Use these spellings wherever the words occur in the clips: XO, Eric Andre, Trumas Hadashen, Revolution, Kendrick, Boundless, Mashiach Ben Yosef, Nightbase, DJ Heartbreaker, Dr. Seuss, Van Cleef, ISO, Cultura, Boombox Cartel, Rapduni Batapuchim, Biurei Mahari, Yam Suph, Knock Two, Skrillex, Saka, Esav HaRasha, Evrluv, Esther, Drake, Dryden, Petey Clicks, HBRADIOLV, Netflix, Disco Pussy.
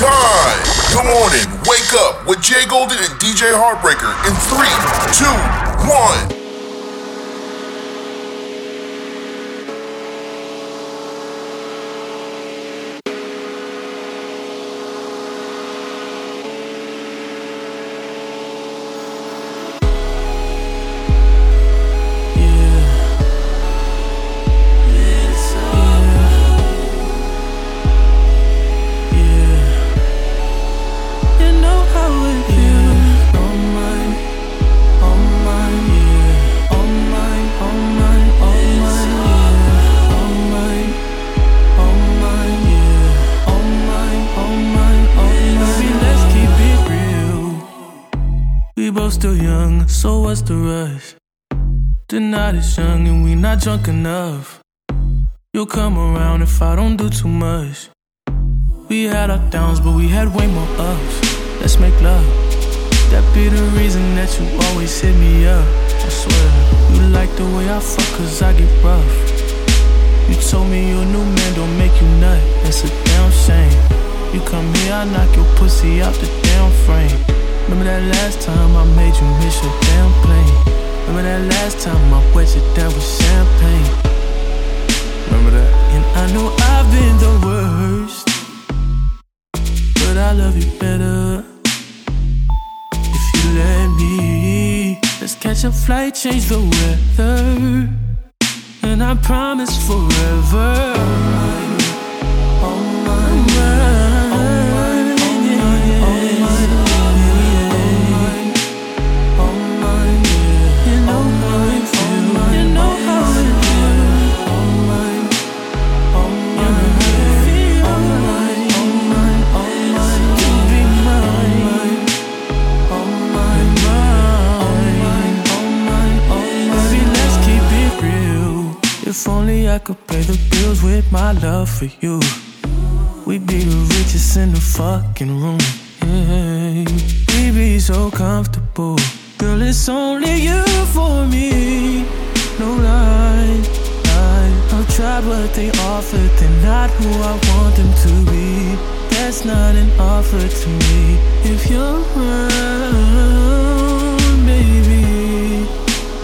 It's time. Come on in, wake up with Jay Golden and DJ Heartbreaker in 3, 2, 1. So what's the rush? The night is young and we not drunk enough. You'll come around if I don't do too much. We had our downs, but we had way more ups. Let's make love. That be the reason that you always hit me up. I swear, you like the way I fuck cause I get rough. You told me your new man don't make you nut. That's a damn shame. You come here, I knock your pussy out the damn frame. Remember that last time I made you miss your damn plane. Remember that last time I wet you down with champagne. Remember that? And I know I've been the worst, but I love you better if you let me. Let's catch a flight, change the weather, and I promise forever. If only I could pay the bills with my love for you, we'd be the richest in the fucking room, yeah. We'd be so comfortable. Girl, it's only you for me. No lie, lie. I'll try but they offer. They're not who I want them to be. That's not an offer to me. If you're around, baby,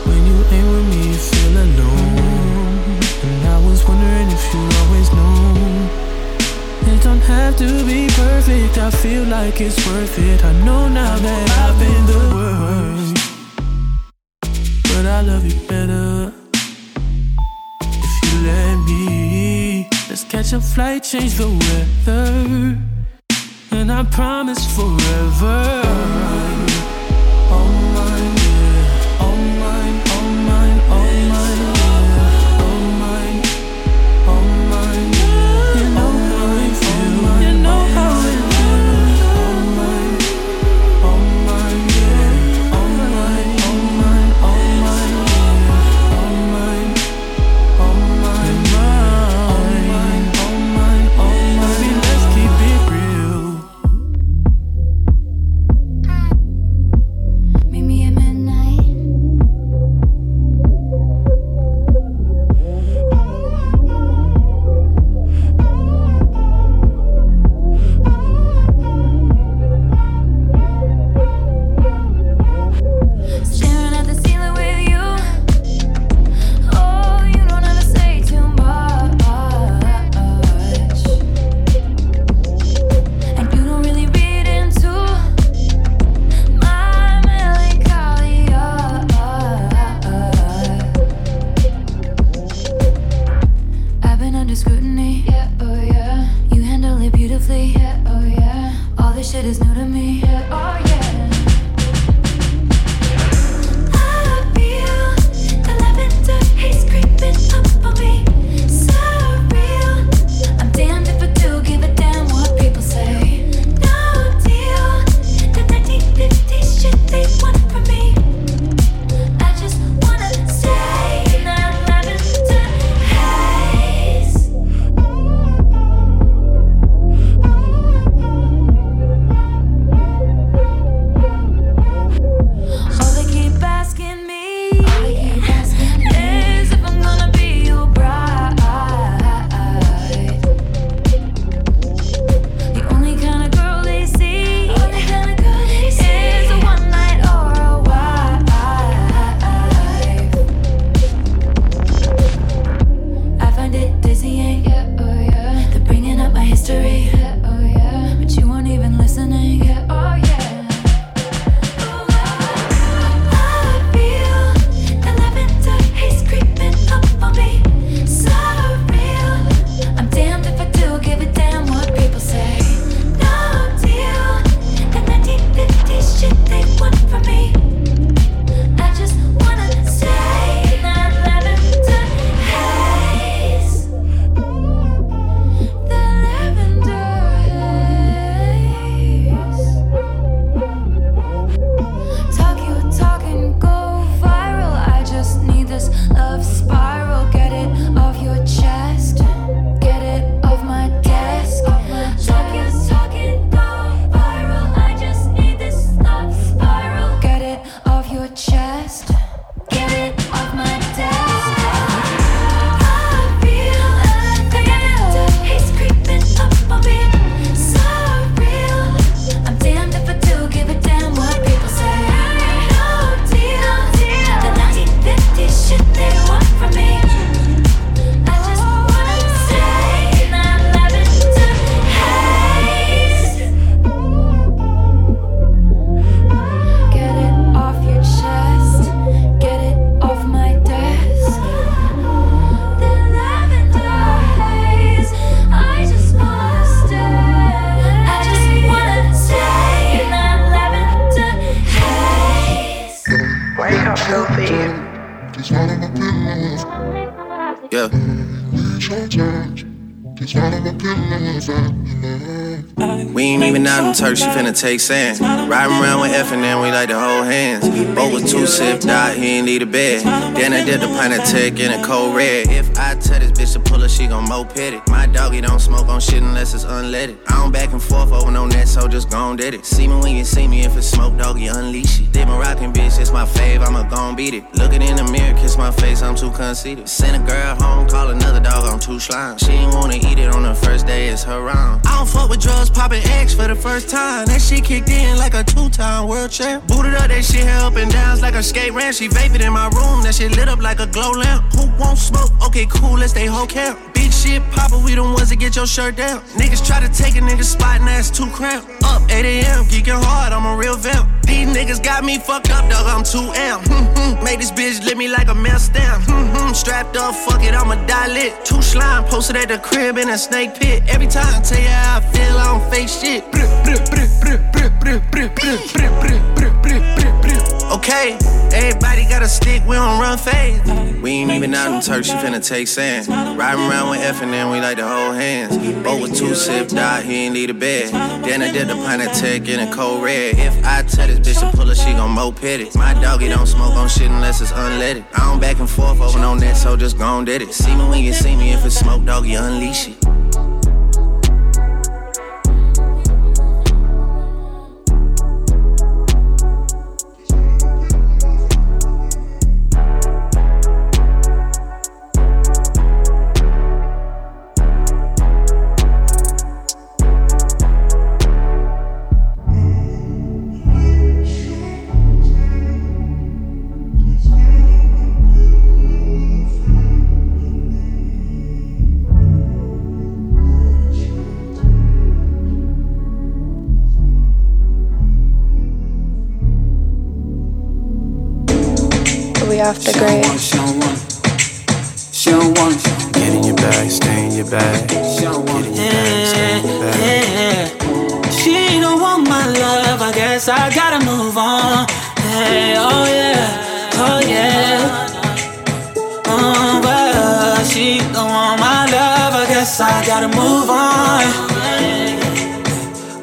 when you ain't with me, you feel alone. Wondering if you always know. It don't have to be perfect. I feel like it's worth it. I know now that I've been the worst, but I love you better if you let me. Let's catch a flight, change the weather, and I promise forever. We ain't even out in Turks, she finna take sand. Riding around with F and then we like to hold hands. Bo was two sip, died, he ain't need a bed. Then I did the pint of tech in a cold red. If I tell this bitch to pull her, she gon' moped it. My doggy don't smoke on shit unless it's unleaded. I don't back and forth over no net, so just gon' did it. See me when you see me, if it's smoke, doggy, unleash it. They Moroccan bitch, it's my fave, I'ma gon' beat it. Looking in the mirror, kiss my face, I'm too conceited. Send a girl home, call another dog, I'm too slime. She ain't wanna eat it on the first day, it's her wrong. I don't fuck with drugs, poppin' X for the first time. That shit kicked in like a two-time world champ. Booted up, that shit held up and downs like a skate ramp. She vaped in my room, that shit lit up like a glow lamp. Who won't smoke? Okay, cool, let's stay whole camp. Big shit popper, we the ones that get your shirt down. Niggas try to take a nigga's spot, now it's too cramped. Up 8 a.m., geeking hard, I'm a real vamp. These niggas got me fucked up, dog, I'm 2M. Made this bitch lit me like a mess down. Strapped up, fuck it, I'ma die lit. Two slime posted at the crib in a snake pit. Every time I tell you how I feel, I don't fake shit. Okay, everybody got a stick, we don't run fade. We ain't even out in Turks, she finna take sand. Riding around with F and then we like to hold hands. Bo with two sip, died, he ain't need a bed. Then I did the pint of tech in a cold red. If I tell this bitch to pull her, she gon' moped it. My doggy don't smoke on shit unless it's unleaded. I don't back and forth over no net, so just gon' did it. See me when you see me, if it's smoke, doggy, unleash it. Off the grave. Get in your bag, stay in your bag. She don't want my love, I guess I gotta move on. Hey, oh yeah, oh yeah. But she don't want my love, I guess I gotta move on.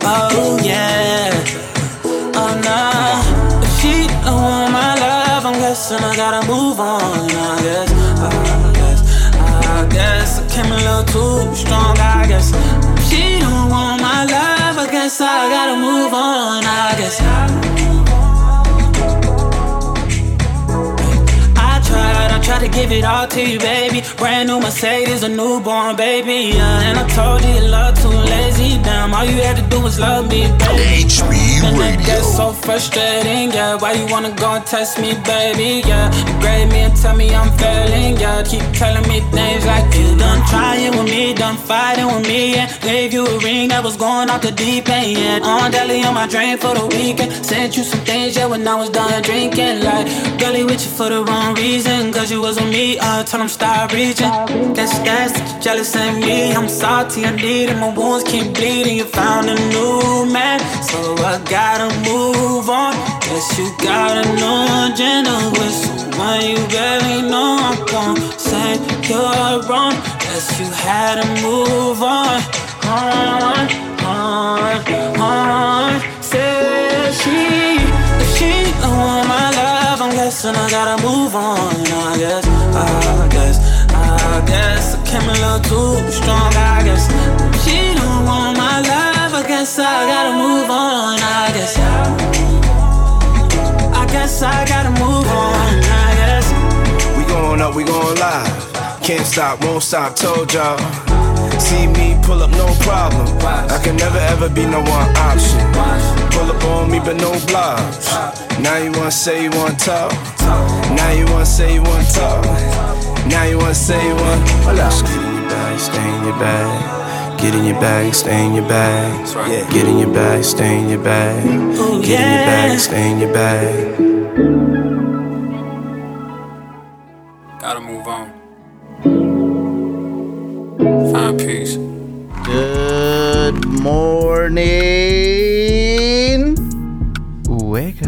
Oh yeah, oh no. If she don't want my love, and I gotta move on, I guess I came a little too strong, I guess. She don't want my love, I guess I gotta move on, I guess. I tried to give it all to you, baby. Brand new Mercedes, a newborn baby, yeah. And I told you love too lazy. Damn, all you had to do was love me, baby. HB Radio. And I get so frustrating, yeah. Why you wanna go and test me, baby, yeah? Degrade me and tell me I'm failing, yeah. Keep telling me things like you done trying with me, done fighting with me, yeah. Gave you a ring that was going off the deep end, yeah. On daily on my drain for the weekend. Sent you some things, yeah, when I was done drinking. Like, girlie with you for the wrong reason, cause you wasn't me, tell them stop reaching. That's jealous in me. I'm salty, I need it, my wounds keep bleeding. You found a new man, so I gotta move on. Guess you got a new agenda with someone you really know. I'm gonna say you're wrong. Guess you had to move on. On. Said she don't want my love, I'm guessing I gotta move on, I guess I came a little too strong, I guess. She don't want my love, I guess I gotta move on, I guess I gotta move on, I guess. We going up, we going live. Can't stop, won't stop, told y'all. See me pull up, no problem. I can never ever be no one option. Pull up on me, but no blocks. Now you wanna say you wanna talk. Now you wanna say you wanna talk. Now you wanna say you wanna. Hold up. Get in your bag, stay in your bag. Get in your bag, stay in your bag. Get in your bag, stay in your bag. Get in your bag, stay in your bag. Gotta move on. Find peace. Good morning. Wake up.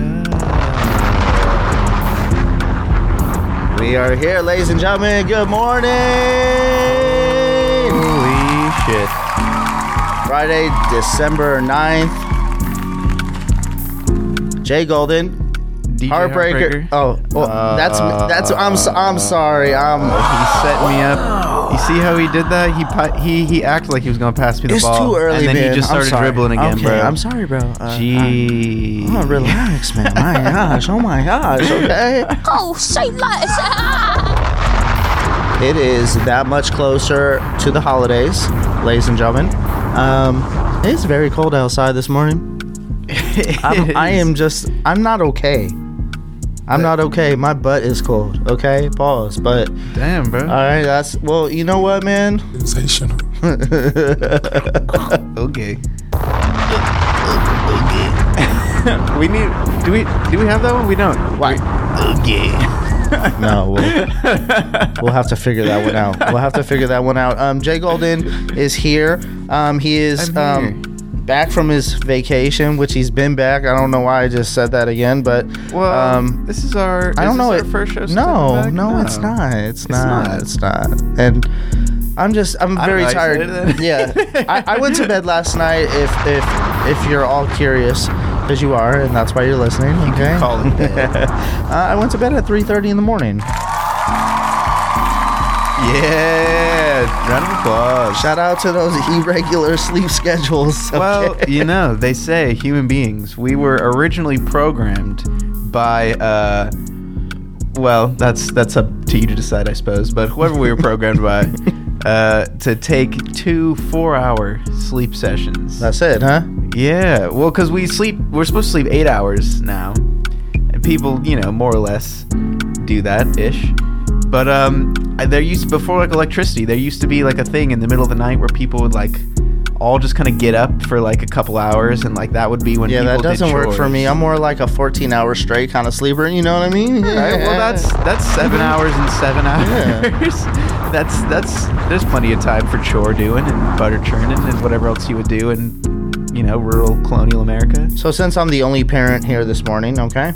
We are here, ladies and gentlemen. Good morning. Holy shit. shit. Friday, December 9th. Jay Golden. DJ Heartbreaker. Oh, well, that's. I'm sorry. He set me up. You see how he did that? He acted like he was gonna pass me the ball. It's too early, man. And then he just started dribbling again, okay, bro. I'm sorry, bro. Gee. Oh, relax, man. My gosh. Oh my gosh. Okay. Oh, say less. It is that much closer to the holidays, ladies and gentlemen. It's very cold outside this morning. I'm not okay. I'm not okay. My butt is cold. Okay, pause. But damn, bro. All right, that's well. You know what, man? Sensational. Okay. Okay. We need. Do we have that one? We don't. Why? Okay. No, we'll have to figure that one out. We'll have to figure that one out. Jay Golden is here. He is. Back from his vacation, which he's been back. I don't know why I just said that again, but this is our. I don't know. Our first show. No, it's not. It's not. And I'm very tired. Yeah, I went to bed last night. If you're all curious, because you are, and that's why you're listening. Okay. You can call it bed. I went to bed at 3:30 in the morning. Yeah, round of applause. Shout out to those irregular sleep schedules. Okay. Well, they say human beings, we were originally programmed by, well, that's up to you to decide, I suppose, but whoever we were programmed by to take 2 4-hour sleep sessions. That's it, huh? Yeah, well, because we're supposed to sleep 8 hours now, and people, more or less do that-ish. But there used to be like a thing in the middle of the night where people would like all just kind of get up for like a couple hours, and like that would be when people did chores. Yeah, that doesn't work for me. I'm more like a 14-hour straight kind of sleeper. You know what I mean? Yeah. Right? Well, that's 7 hours and 7 hours. Yeah. that's there's plenty of time for chore doing and butter churning and whatever else you would do in rural colonial America. So since I'm the only parent here this morning, okay.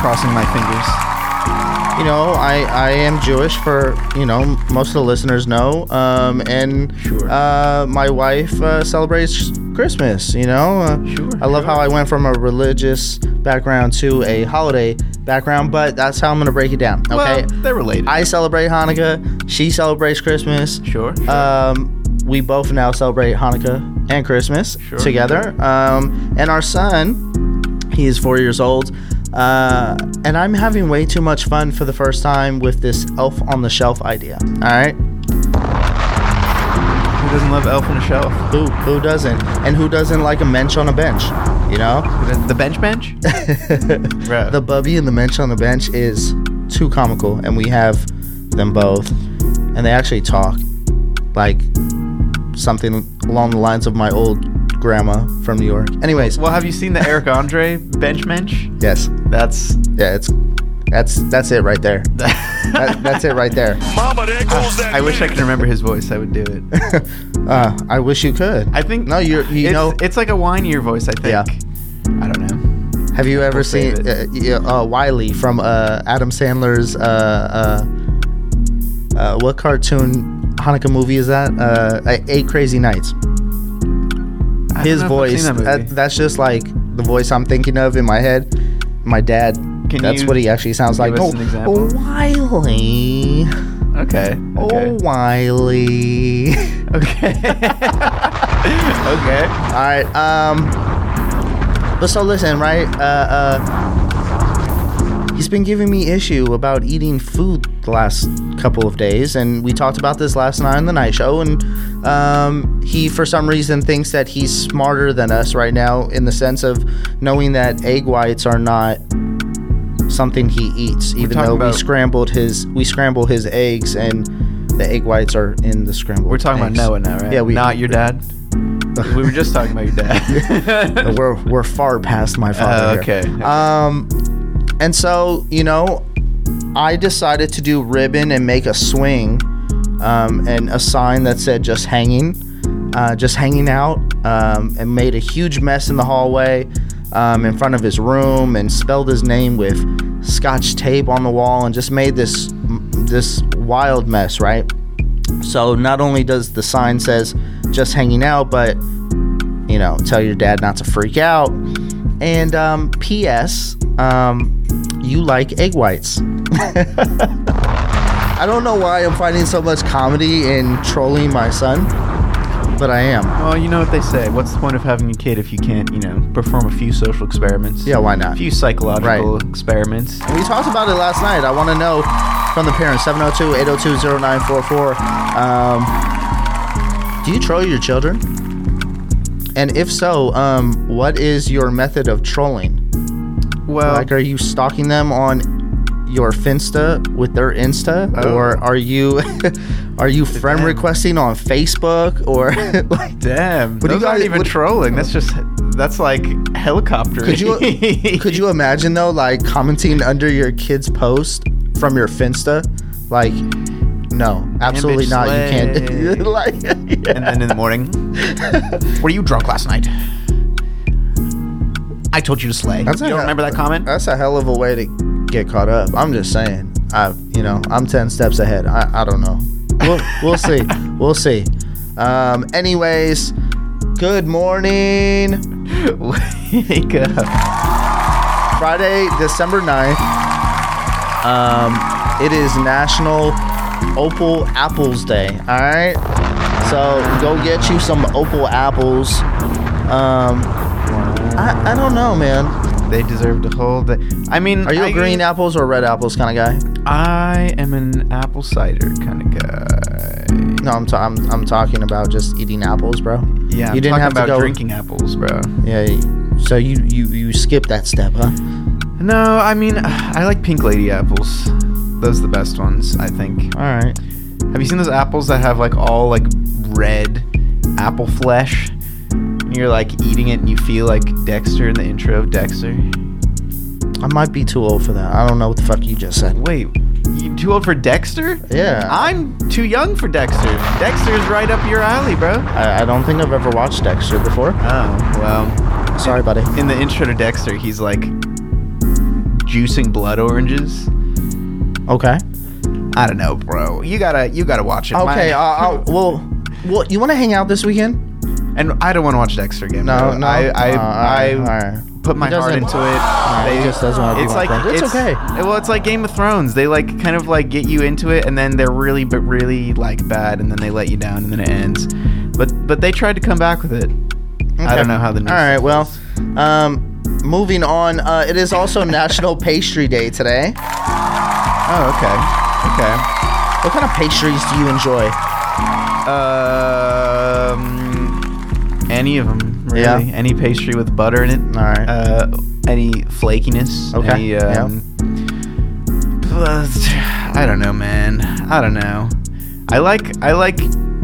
Crossing my fingers. I am Jewish, for most of the listeners know, and sure. My wife celebrates Christmas. I love how I went from a religious background to a holiday background, but that's how I'm gonna break it down. Okay, well, they're related. I celebrate Hanukkah. She celebrates Christmas. Sure. We both now celebrate Hanukkah and Christmas together. And our son, he is 4 years old. And I'm having way too much fun for the first time with this Elf on the Shelf idea. All right. Who doesn't love Elf on the Shelf? Who doesn't? And who doesn't like a mensch on a bench? The bench? Bro. The bubby and the mensch on the bench is too comical, and we have them both, and they actually talk like something along the lines of my old grandma from New York. Anyways, well, have you seen the Eric Andre bench mensch? Yes, that's it right there. That's it right there. Mama, there goes that. I wish I could remember his voice. I would do it. I wish you could. I think no, it's like a whinier voice. I think. Yeah. I don't know. Have you ever seen Wiley from Adam Sandler's? What cartoon Hanukkah movie is that? 8 Crazy Nights. His voice, that's just like the voice I'm thinking of in my head. My dad, that's what he actually sounds like. Oh, Wiley. Okay. Oh, Wiley. Okay. Okay. All right. But so listen, right? He's been giving me issue about eating food the last couple of days, and we talked about this last night on the night show, and he for some reason thinks that he's smarter than us right now in the sense of knowing that egg whites are not something he eats, even though we scramble his eggs and the egg whites are in the scrambled eggs. We're talking about Noah now, right? Yeah, not your dad. We were just talking about your dad. No, we're far past my father. Okay. And so, I decided to do ribbon and make a swing and a sign that said just hanging out, and made a huge mess in the hallway in front of his room, and spelled his name with Scotch tape on the wall, and just made this wild mess, right? So not only does the sign says just hanging out, but, you know, tell your dad not to freak out. And P.S. You like egg whites. I don't know why I'm finding so much comedy in trolling my son, but I am. Well, you know what they say. What's the point of having a kid if you can't, you know, perform a few social experiments? Yeah, why not? A few psychological experiments. We talked about it last night. I want to know from the parents, 702-802-0944. Do you troll your children? And if so, what is your method of trolling? Well, like, are you stalking them on your Finsta with their Insta, or are you friend requesting on Facebook, or like, damn, but you guys aren't even trolling. That's like helicopter. Could you imagine though, like commenting under your kid's post from your Finsta, like, no, absolutely not. You can't. Like, yeah. And then in the morning, were you drunk last night? I told you to slay. That's you don't remember that comment? That's a hell of a way to get caught up. I'm just saying, I'm 10 steps ahead. I don't know. We'll see. We'll see. Anyways, good morning. Wake up. Friday, December 9th. It is National Opal Apples Day. All right. So go get you some opal apples. I don't know, man. They deserve to hold it. I mean, are you a green apples or red apples kind of guy? I am an apple cider kind of guy. No, I'm talking about just eating apples, bro. Yeah, you didn't have about to go drinking apples, bro. Yeah, so you skipped that step, huh? No, I mean, I like Pink Lady apples. Those are the best ones, I think. All right. Have you seen those apples that have like all like red apple flesh? You're like eating it and you feel like Dexter in the intro of Dexter. I might be too old for that. I don't know what the fuck you just said. Wait, you too old for Dexter? Yeah. I'm too young for Dexter. Dexter's right up your alley, bro. I don't think I've ever watched Dexter before. Oh, well. Sorry, buddy. In the intro to Dexter, he's like juicing blood oranges. Okay. I don't know, bro. You gotta watch it. Okay, well, you want to hang out this weekend? And I don't want to watch Dexter again. No. I put my heart into it. He just doesn't want to. It's okay. Well, it's like Game of Thrones. They like kind of like get you into it, and then they're really, but really like bad, and then they let you down, and then it ends. But they tried to come back with it. Okay. I don't know how the news. All right. Well, moving on. It is also National Pastry Day today. Oh, okay. What kind of pastries do you enjoy? Any of them, really. Yeah. Any pastry with butter in it. All right. Any flakiness. Okay. Any, I don't know, man. I don't know. I like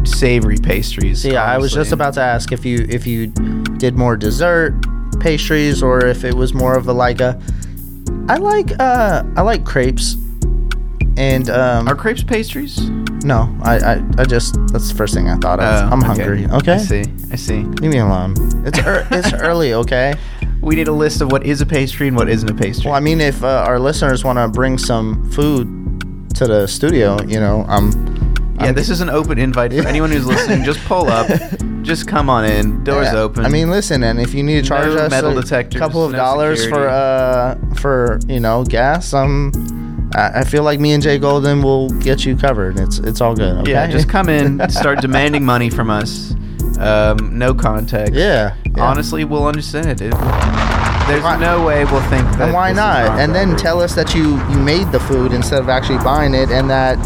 savory pastries. Yeah, honestly. I was just about to ask if you did more dessert pastries or if it was more of a like a. I like crepes. And are crepes pastries? No, I just, that's the first thing I thought of. I'm hungry. Okay. I see. Leave me alone. It's early, okay? We need a list of what is a pastry and what isn't a pastry. Well, I mean, if our listeners want to bring some food to the studio, you know, this is an open invite for anyone who's listening. Just pull up. Just come on in. Doors open. I mean, listen, and if you need to charge us $2 for you know, gas, I feel like me and Jay Golden will get you covered. It's all good. Okay? Yeah, just come in, start demanding money from us. No contact. Yeah. Honestly, we'll understand it. There's no way we'll think that. And why not? And then tell us that you made the food instead of actually buying it, and that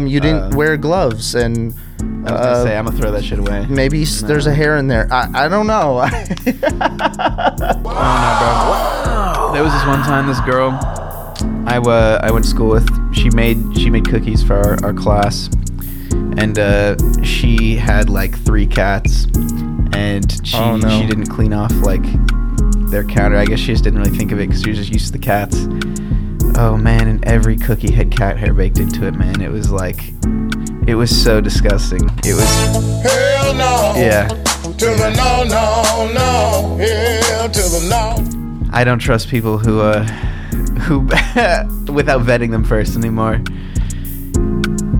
you didn't wear gloves. And I was gonna say, I'm gonna throw that shit away. Maybe there's a hair in there. I don't know. I don't know, bro. There was this one time, this girl I went to school with, she made cookies for our class, and she had like 3 cats, and she didn't clean off like their counter. I guess she just didn't really think of it because she was just used to the cats. Oh man, and every cookie had cat hair baked into it, man. It was like, it was so disgusting. It was hell no. Yeah. To the no. Hell to the no. I don't trust people who without vetting them first anymore.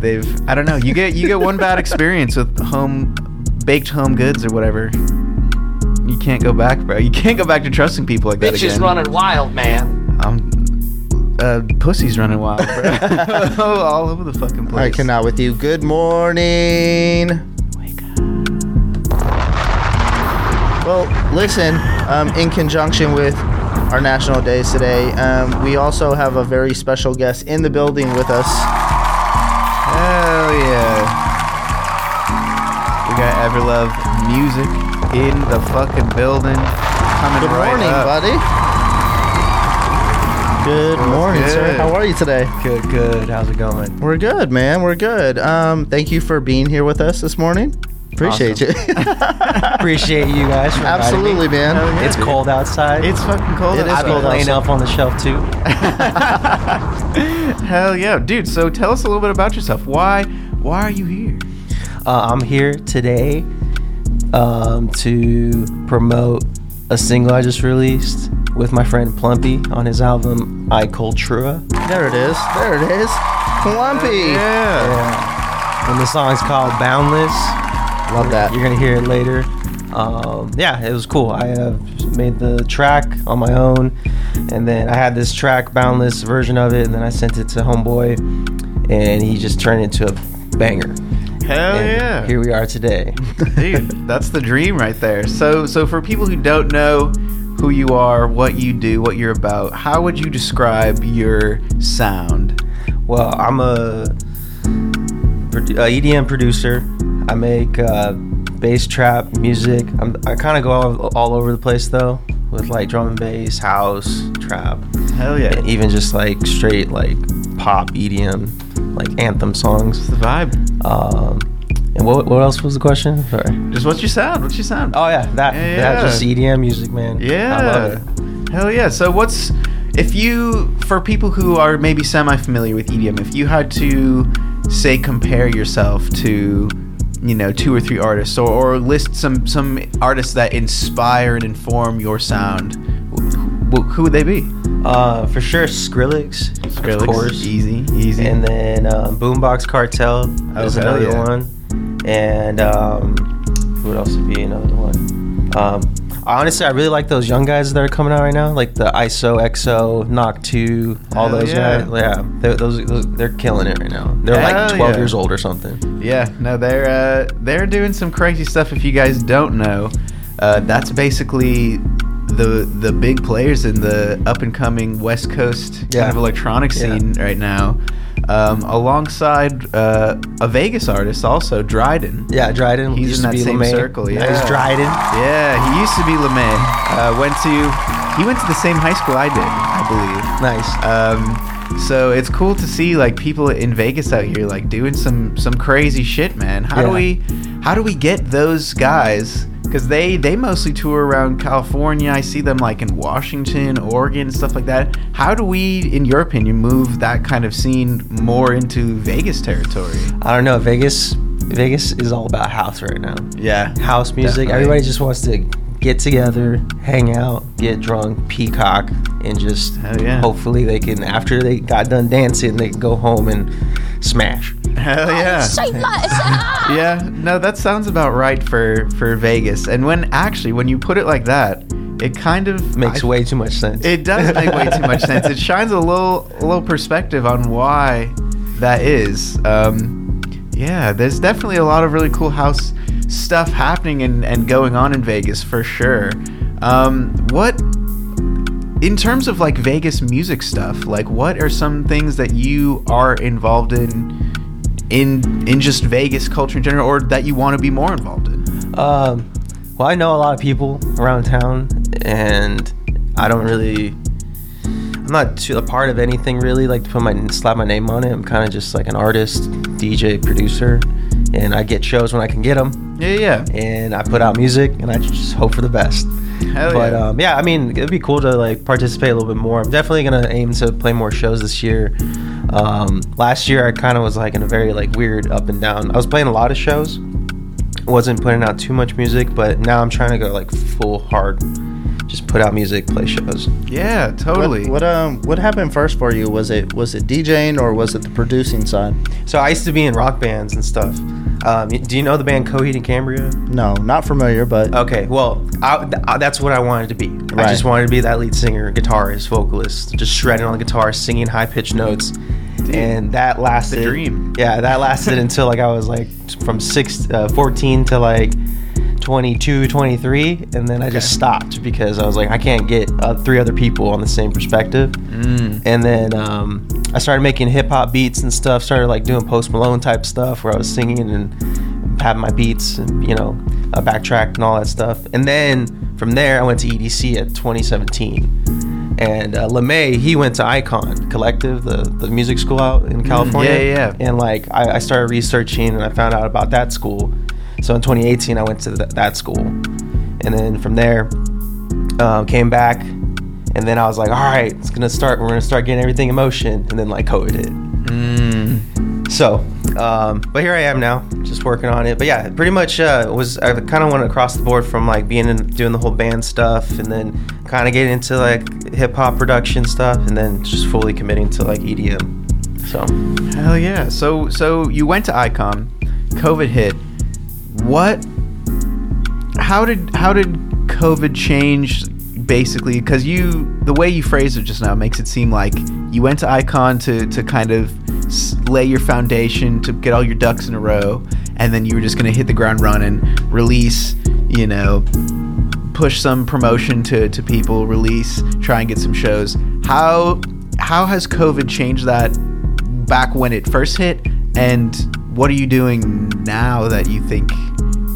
I don't know. You get one bad experience with home goods or whatever. You can't go back, bro. You can't go back to trusting people like that again. Bitches running wild, man. Pussy's running wild, bro. All over the fucking place. All right, cannot with you. Good morning. Wake up. Well, listen, in conjunction with our national days today, we also have a very special guest in the building with us. Hell yeah. We got Evrluv music. In the fucking building. Coming right up. Good morning, buddy. Good morning, sir. How are you today? Good. How's it going? We're good, man. We're good. Thank you for being here with us this morning. Appreciate you. Appreciate you guys. For absolutely, man. Oh, yeah. It's cold outside. It's fucking cold. It is cold. I've been laying up on the shelf too. Hell yeah, dude. So tell us a little bit about yourself. Why are you here? I'm here today. To promote a single I just released with my friend Plumpy on his album Cultura. There it is. Plumpy. Yeah. And the song's called Boundless. Love that. You're gonna hear it later. It was cool. I have made the track on my own, and then I had this track Boundless version of it, and then I sent it to Homeboy, and he just turned it into a banger. Hell and yeah. Here we are today. Dude, that's the dream right there. So for people who don't know who you are, what you do, what you're about, how would you describe your sound? Well, I'm a EDM producer. I make bass trap music. I kind of go all over the place, though, with like drum and bass, house, trap. Hell yeah. And even just like straight like pop EDM. Like anthem songs. It's the vibe. And what else was the question? Sorry. Just what's your sound? Oh yeah, that just EDM music, man. Yeah, I love it. Hell yeah. So for people who are maybe semi-familiar with EDM, if you had to say compare yourself to, you know, 2 or 3 artists, or list some artists that inspire and inform your sound, who would they be? For sure, Skrillex, of course. Easy. And then Boombox Cartel is another one. And who else would be another one? Honestly, I really like those young guys that are coming out right now, like the ISO, XO, Knock Two, all those guys. Yeah, they're killing it right now. They're like 12 years old or something. Yeah, no, they're doing some crazy stuff. If you guys don't know, that's basically the big players in the up and coming West Coast kind of electronic scene right now, alongside a Vegas artist also, Dryden. Yeah, Dryden. He's in that same LeMay. Circle. Yeah, he's Dryden. Yeah, he used to be LeMay. He went to the same high school I did, I believe. Nice. So it's cool to see like people in Vegas out here like doing some crazy shit, man. How do we get those guys? Because they mostly tour around California. I see them like in Washington, Oregon, stuff like that. How do we, in your opinion, move that kind of scene more into Vegas territory? I don't know. Vegas is all about house right now. Yeah. House music. Definitely. Everybody just wants to get together, hang out, get drunk, peacock, and just hopefully they can, after they got done dancing, they can go home and smash. Hell yeah. Yeah, no, that sounds about right for Vegas. And when you put it like that, it kind of makes way too much sense. It does make way too much sense. It shines a little perspective on why that is. There's definitely a lot of really cool house stuff happening and going on in Vegas for sure. What in terms of like Vegas music stuff, like what are some things that you are involved in just Vegas culture in general, or that you want to be more involved in? Well, I know a lot of people around town, and I'm not too a part of anything really, like to slap my name on it. I'm kind of just like an artist, DJ, producer, and I get shows when I can get them. Yeah. And I put out music, and I just hope for the best. Hell but yeah. I mean, it'd be cool to like participate a little bit more. I'm definitely gonna aim to play more shows this year. Last year I kind of was like in a very like weird up and down. I was playing a lot of shows, wasn't putting out too much music, but now I'm trying to go like full hard just put out music, play shows. Yeah, totally. What happened first for you? Was it DJing or was it the producing side? So I used to be in rock bands and stuff. Do you know the band Coheed and Cambria? No, not familiar, but... Okay, well, that's what I wanted to be. Right. I just wanted to be that lead singer, guitarist, vocalist, just shredding on the guitar, singing high-pitched notes. Dude, and that lasted... The dream. Yeah, that lasted until, like, I was, like, from 14 to, like, 22, 23, and then I just stopped because I was like, I can't get three other people on the same perspective. And then I started making hip-hop beats and stuff, started like doing Post Malone type stuff where I was singing and having my beats and, you know, backtrack and all that stuff. And then from there I went to EDC at 2017, and LeMay, he went to Icon Collective, the music school out in California. And like I started researching and I found out about that school. So in 2018, I went to that school. And then from there, came back. And then I was like, all right, we're going to start getting everything in motion. And then, like, COVID hit. So, but here I am now, just working on it. But yeah, pretty much I kind of went across the board from, like, doing the whole band stuff. And then kind of getting into, like, hip-hop production stuff. And then just fully committing to, like, EDM. So. Hell yeah. So you went to Icon. COVID hit. How did COVID change, basically? Because the way you phrased it just now makes it seem like you went to Icon to kind of lay your foundation, to get all your ducks in a row, and then you were just going to hit the ground running, release, you know, push some promotion to people, release, try and get some shows. How has COVID changed that back when it first hit, and what are you doing now that you think...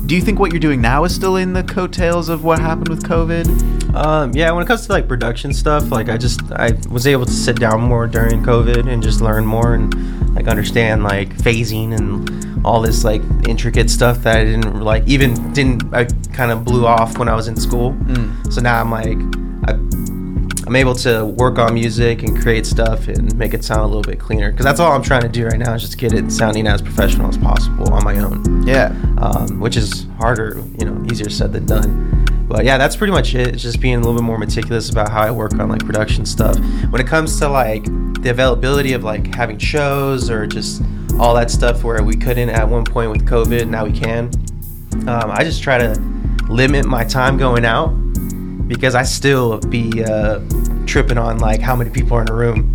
Do you think what you're doing now is still in the coattails of what happened with COVID? Yeah, when it comes to, like, production stuff, like, I was able to sit down more during COVID and just learn more and, like, understand, like, phasing and all this, like, intricate stuff that I didn't, like, I kind of blew off when I was in school. So now I'm, like, I'm able to work on music and create stuff and make it sound a little bit cleaner, because that's all I'm trying to do right now is just get it sounding as professional as possible on my own. Which is harder, you know, easier said than done. But yeah, that's pretty much it. It's just being a little bit more meticulous about how I work on, like, production stuff. When it comes to, like, the availability of, like, having shows or just all that stuff where we couldn't at one point with COVID, now we can. I just try to limit my time going out, because I still be tripping on, like, how many people are in a room,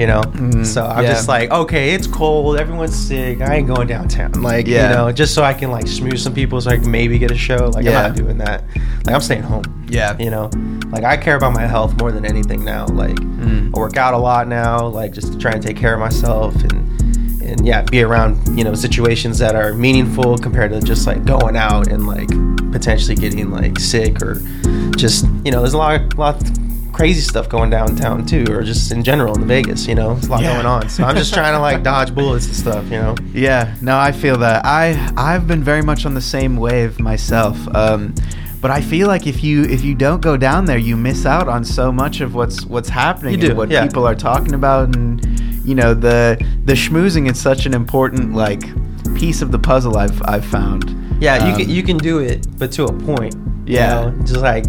you know? So I'm just like, okay, it's cold, everyone's sick, I ain't going downtown. Like, you know, just so I can, like, smooth some people so I can maybe get a show. Like, I'm not doing that. Like, I'm staying home. Yeah. You know? Like, I care about my health more than anything now. Like, I work out a lot now, like, just to try and take care of myself and yeah, be around, you know, situations that are meaningful compared to just, like, going out and, like, potentially getting, like, sick or just, you know, there's a lot of crazy stuff going downtown too, or just in general in Vegas, you know, there's a lot going on. So I'm just trying to, like, dodge bullets and stuff, you know? Yeah, no, I feel that. I've been very much on the same wave myself. But I feel like if you don't go down there, you miss out on so much of what's happening and what people are talking about. And, you know, the schmoozing is such an important, like, piece of the puzzle I've found. Yeah, you can do it, but to a point. Yeah. You know?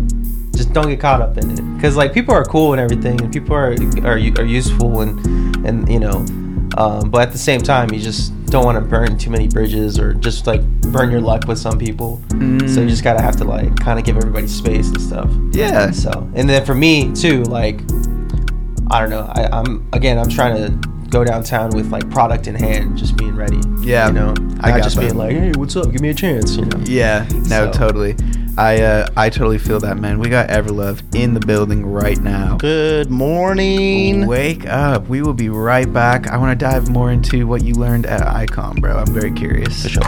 Just don't get caught up in it, because, like, people are cool and everything, and people are useful and you know, but at the same time, you just don't want to burn too many bridges or just, like, burn your luck with some people. So you just have to like kind of give everybody space and stuff. Yeah. So, and then for me too, like, I don't know, I'm trying to go downtown with, like, product in hand, just being ready. Yeah, you know, being like, hey, what's up? Give me a chance. You know. Yeah, no, so. Totally. I totally feel that, man. We got Evrluv in the building right now. Good morning. Wake up. We will be right back. I want to dive more into what you learned at Icon, bro. I'm very curious. For sure.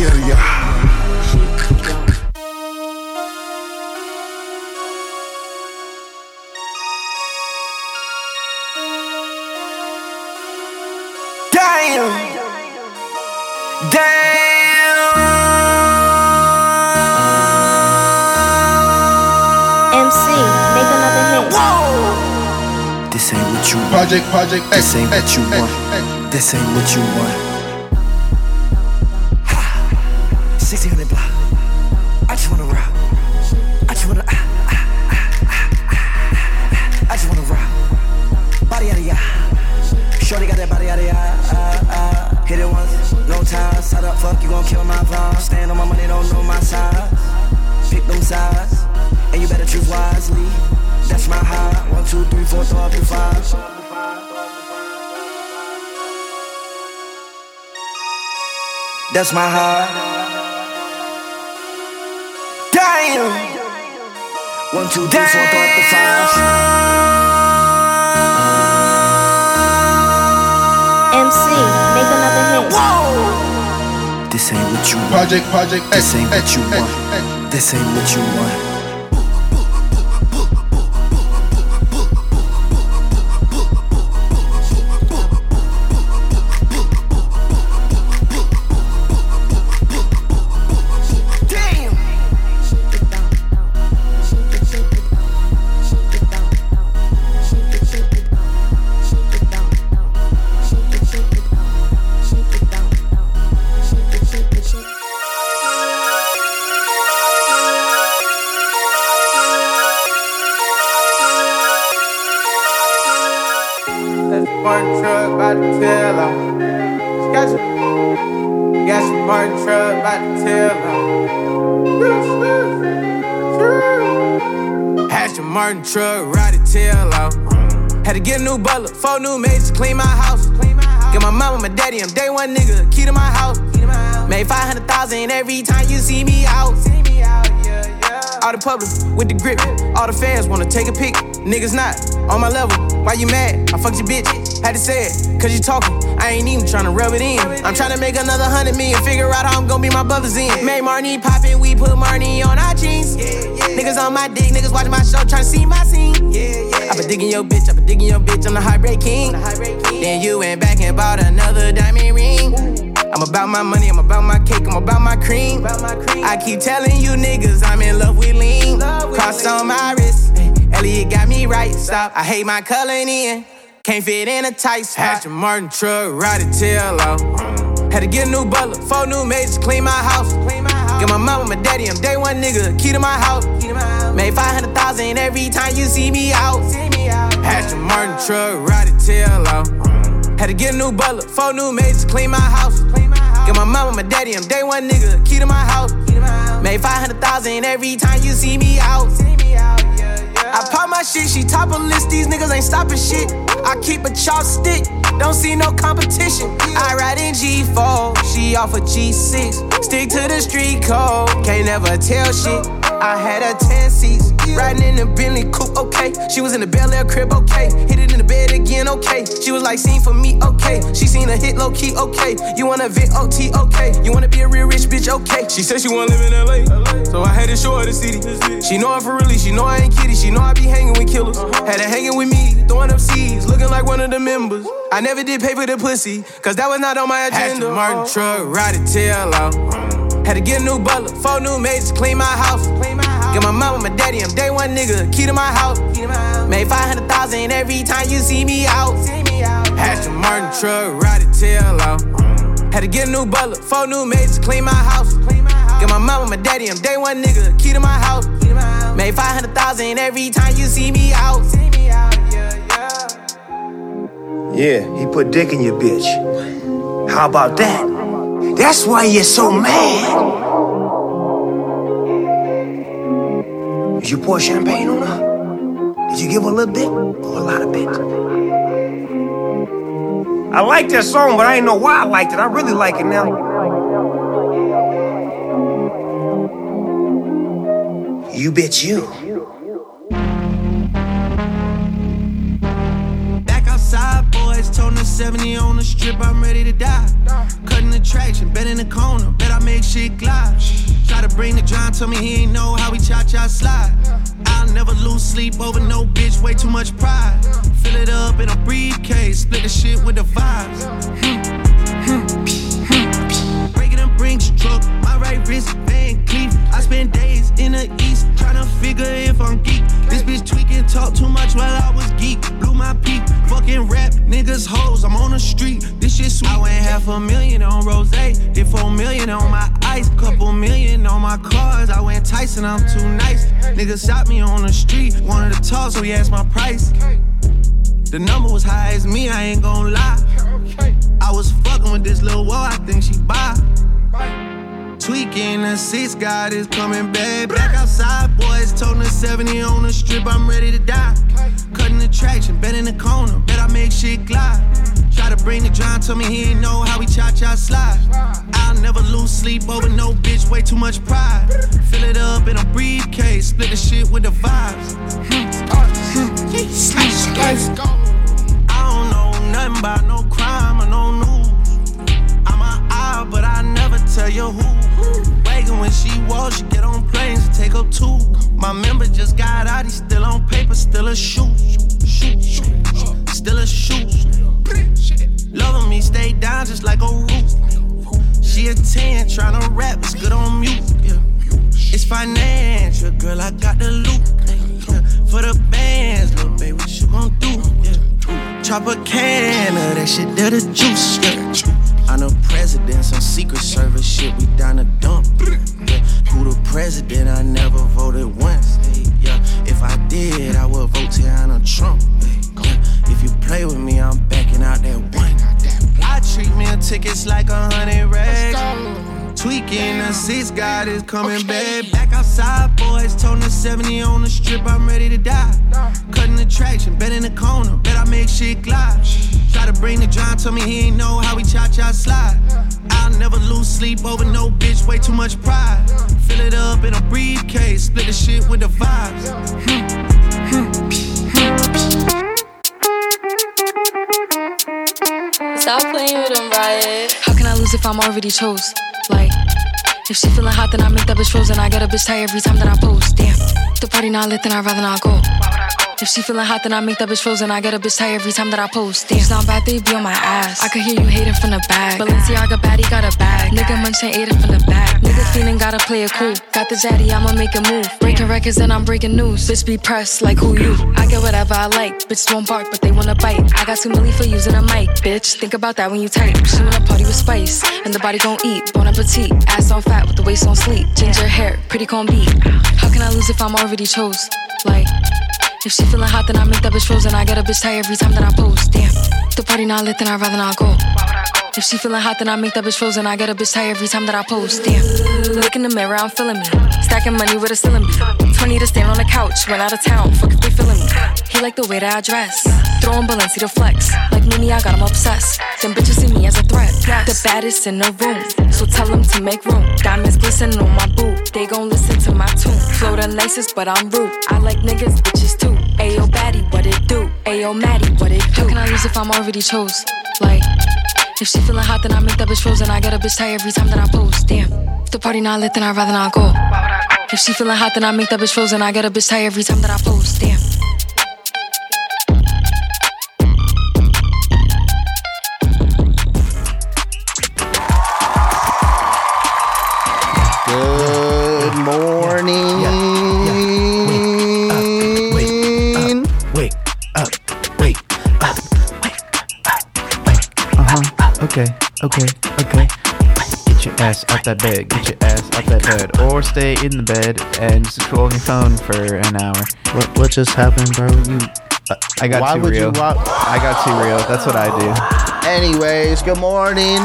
yada yada yada. This ain't what you want. Project, this ain't what you want. This ain't what you want. Ha! 1600 block. I just wanna rock. I just wanna I just wanna rock. Body out of ya. Shorty got that body out of ya. Hit it once, no time. Side up, fuck, you gon' kill my vibe. Stand on my money, don't know my size. Pick them sides, and you better choose wisely. That's my high. 1, 2, 3, 4, 5. That's my high. Damn. 1, 2, 3, 4, 5. MC, make another hit. Whoa. This ain't what you want. Project. This ain't what you want. This ain't what you want. Truck, ride the tail off. Had to get a new butler, 4 new maids to clean my house. Get my mama, my daddy, I'm day one nigga, key to my house. Made 500,000 every time you see me out. All the public with the grip, all the fans wanna take a pic. Niggas not on my level, why you mad? I fucked your bitch, had to say it, cause you talking. I ain't even tryna rub it in. I'm tryna make another 100 million, figure out how I'm gon' be my brother's in. Made Marnie poppin', we put Marnie on our jeans. Niggas on my dick, niggas watching my show, tryna see my scene. I been digging your bitch, I'm the heartbreak king. Then you went back and bought another diamond ring. I'm about my money, I'm about my cake, I'm about my cream. I keep telling you niggas, I'm in love with lean. Cross on my wrist, Elliot got me right, stop. I hate my color in. Can't fit in a tight spot. Had your Martin truck, ride the tail off. Had to get a new butler, 4 new maids to clean my house. Get my mama, my daddy, I'm day one nigga, key to my house. Made 500,000 every time you see me out. Had your Martin truck, ride the tail off. Had to get a new butler, 4 new maids to clean my house. Get my mama, my daddy, I'm day one nigga, key to my house. Made 500,000 every time you see me out. I pop my shit, she top a list, these niggas ain't stopping shit. I keep a chopstick, don't see no competition. I ride in G4, she off a G6. Stick to the street code, can't never tell shit. I had her 10 seats, riding in the Bentley coupe, okay. She was in the Bel Air crib, okay. Hit it in the bed again, okay. She was like, seen for me, okay. She seen a hit low-key, okay. You wanna vent OT, okay. You wanna be a real rich bitch, okay. She said she wanna live in LA, so I had to show her the city. She know I'm for really, she know I ain't kidding. She know I be hanging with killers. Had her hanging with me, throwing up seeds, looking like one of the members. I never did pay for the pussy, cause that was not on my agenda. Had to Martin truck, ride the tail off. Had to get a new butler, 4 new maids to clean my house. Get my mama, my daddy, I'm day one nigga, key to my house. Made 500,000 every time you see me out. Had your Martin truck, ride the tail off. Had to get a new butler, 4 new maids to clean my house. Get my mama, my daddy, I'm day one nigga, key to my house. Made 500,000 every time you see me out. Yeah, he put dick in your bitch. How about that? That's why you're so mad. Did you pour champagne on her? Did you give her a little bit or a lot of bit? I like that song, but I ain't know why I liked it. I really like it now. You bitch you. Back outside, boys, toting 70 on the strip. I'm ready to die. cutting the traction, bet in the corner, bet I make shit glide. Try to bring the John, tell me he ain't know how we cha-cha slide. I'll never lose sleep over no bitch, way too much pride. Fill it up in a briefcase, split the shit with the vibes. Breaking them Brinks truck, my right wrist Van Cleef. I spend days in the east, trying to figure if I'm geek. This bitch tweaking, talk too much while I was geek. Blew my peak, fucking rap, niggas hoes, I'm on the street. This shit sweet. I went $500,000 on Rosé, did $4 million on my ice. Couple million on my cars, I went Tyson, I'm too nice. Niggas shot me on the street, wanted to talk, so he asked my price. The number was high as me, I ain't gon' lie. I was fucking with this little wall, I think she bi. Tweaking the six, God is coming back. Back outside, boys, toting the 70 on the strip, I'm ready to die. Cutting the traction, bet in the corner, bet I make shit glide. Try to bring the John, tell me he ain't know how we cha-cha slide. I'll never lose sleep over no bitch, way too much pride. Fill it up in a briefcase, split the shit with the vibes. I don't know nothing about no crime or no news. I'm an eye, but I never tell you who. Reagan, when she walks, she get on planes and take up two. My member just got out, he's still on paper, still a shoot. Still a shoot. Loving me, stay down just like a root. She a 10, tryna rap, it's good on mute. Yeah. It's financial, girl, I got the loot. Yeah. For the bands, little baby, what you gon' do? Yeah. Chop a can of that shit, that the juice. Yeah. I'm the president, some secret service shit, we down to dump. Yeah. Who the president? I never voted once. Yeah. If I did, I would vote Tiana Trump. Yeah. If you play with me, I'm backing out that one. I treat meal tickets like 100 racks. Tweaking the six, God is coming back. Back outside, boys, toting the 70 on the strip, I'm ready to die. Cutting the traction, bet in the corner, bet I make shit glide. Try to bring the John, tell me he ain't know how we cha-cha slide. I'll never lose sleep over no bitch, way too much pride. Fill it up in a briefcase, split the shit with the vibes. Stop playing with them, Riot. How can I lose if I'm already chose? Like, if she feeling hot, then I make that bitch frozen. I got a bitch tired every time that I post. Damn, the party not lit, then I'd rather not go. If she feeling hot, then I make that bitch frozen. I got a bitch tired every time that I post. Damn, it's not bad, they be on my ass. I could hear you hating from the back. Balenciaga baddie got a bag. Nigga munching ate it from the back. Nigga feeling gotta play it cool. Got the jaddy, I'ma make a move. Breaking records and I'm breaking news. Bitch be pressed like who you? I get whatever I like. Bitch won't bark, but they wanna bite. I got 2 million for using a mic. Bitch, think about that when you type. She wanna party with spice, and the body gon' eat. Bon appetit, ass on fat with the waist on sleek. Ginger hair, pretty con beat. How can I lose if I'm already chose? Like, if she feeling hot, then I make that bitch frozen. I get a bitch tired every time that I post. Damn, the party not lit, then I'd rather not go. If she feeling hot, then I make that bitch frozen. I get a bitch tired every time that I post. Damn, look in the mirror, I'm feeling me. Stacking money with a ceiling. 20 to stand on the couch, went out of town. Fuck if they feeling me. He like the way that I dress. Throwing Balenci to flex. Like Mimi, I got him obsessed. Them bitches see me as a threat. The baddest in the room, so tell them to make room. Diamonds glistening on my boob. They gon' listen to my tune. Flow the nicest, but I'm rude. I like niggas, bitches too. Ayo, baddie, what it do? Ayo, Maddie, what it do? How can I lose if I'm already chose? Like, if she feeling hot, then I make that bitch frozen. I get a bitch tired every time that I post. Damn, if the party not lit, then I'd rather not go. If she feeling hot, then I make that bitch frozen. I get a bitch tired every time that I post. Damn. Good morning. Okay. Get your ass out that bed. Get your ass out that bed. Or stay in the bed and scroll on your phone for an hour. What just happened, bro? I got why too would real. I got too real. That's what I do. Anyways, good morning.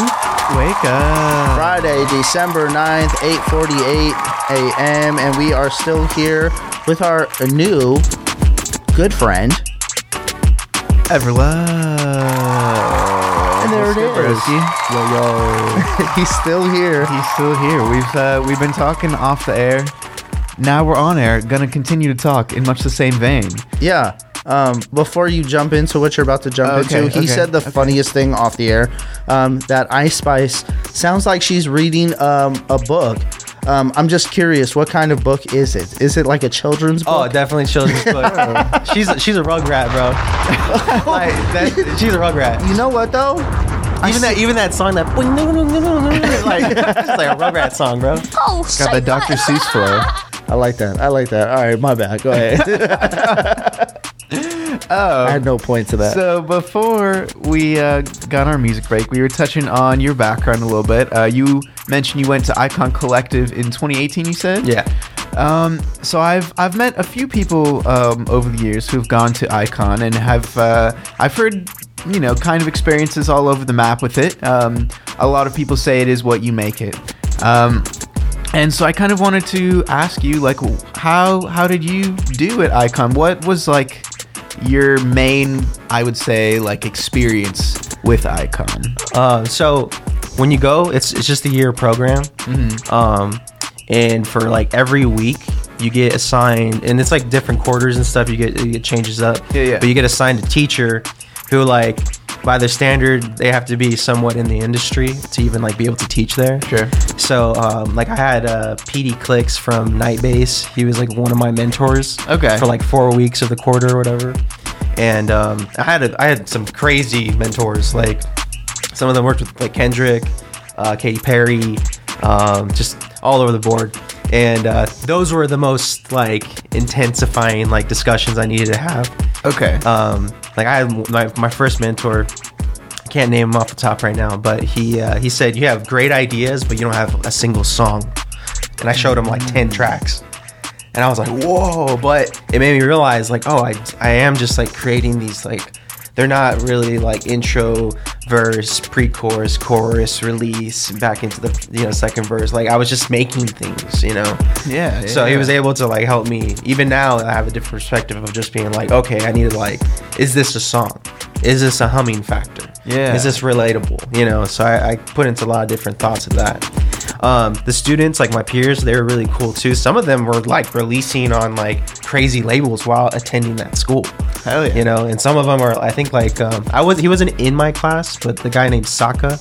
Wake up. Friday, December 9th, 8:48 a.m. And we are still here with our new good friend, Evrluv. There it is. Yo. He's still here. We've been talking off the air. Now we're on air. Gonna continue to talk in much the same vein. Yeah. Before you jump into what you're about to jump into, he said the funniest thing off the air, that Ice Spice sounds like she's reading a book. I'm just curious, what kind of book is it? Is it like a children's book? Oh, definitely children's book. She's a rugrat, bro. She's a rugrat. You know what though? Even that song that it's like a rugrat song, bro. Oh, got the Dr. Seuss flow. I like that. All right, my bad. Go ahead. I had no point to that. So before we got our music break, we were touching on your background a little bit. You mentioned you went to Icon Collective in 2018, you said? Yeah. So I've met a few people over the years who've gone to Icon and have I've heard, you know, kind of experiences all over the map with it. A lot of people say it is what you make it. And so I kind of wanted to ask you, like, how did you do at Icon? What was, like, your main, I would say, like, experience with Icon? So when you go, it's just a year program. Mm-hmm. And for, like, every week you get assigned, and it's like different quarters and stuff, you get changes up. But you get assigned a teacher who, like, by their standard, they have to be somewhat in the industry to even, like, be able to teach there. Sure. So, like, I had Petey Clicks from Nightbase. He was, like, one of my mentors. Okay. For, like, 4 weeks of the quarter or whatever. And I had some crazy mentors. Like, some of them worked with, like, Kendrick, Katy Perry, just all over the board. And those were the most, like, intensifying, like, discussions I needed to have. Okay. Like, I had my first mentor, I can't name him off the top right now, but he said, you have great ideas, but you don't have a single song. And I showed him, like, 10 tracks. And I was like, whoa. But it made me realize, like, oh, I am just, like, creating these, like, they're not really, like, intro, verse, pre-chorus, chorus, release, back into the, you know, second verse. Like, I was just making things, you know? Yeah. So he was able to, like, help me. Even now, I have a different perspective of just being like, okay, I need to, like, is this a song? Is this a humming factor? Yeah. Is this relatable? You know? So I put into a lot of different thoughts of that. The students, like, my peers, they were really cool too. Some of them were, like, releasing on, like, crazy labels while attending that school. Hell yeah. You know, and some of them are, I think, like, he wasn't in my class, but the guy named Saka.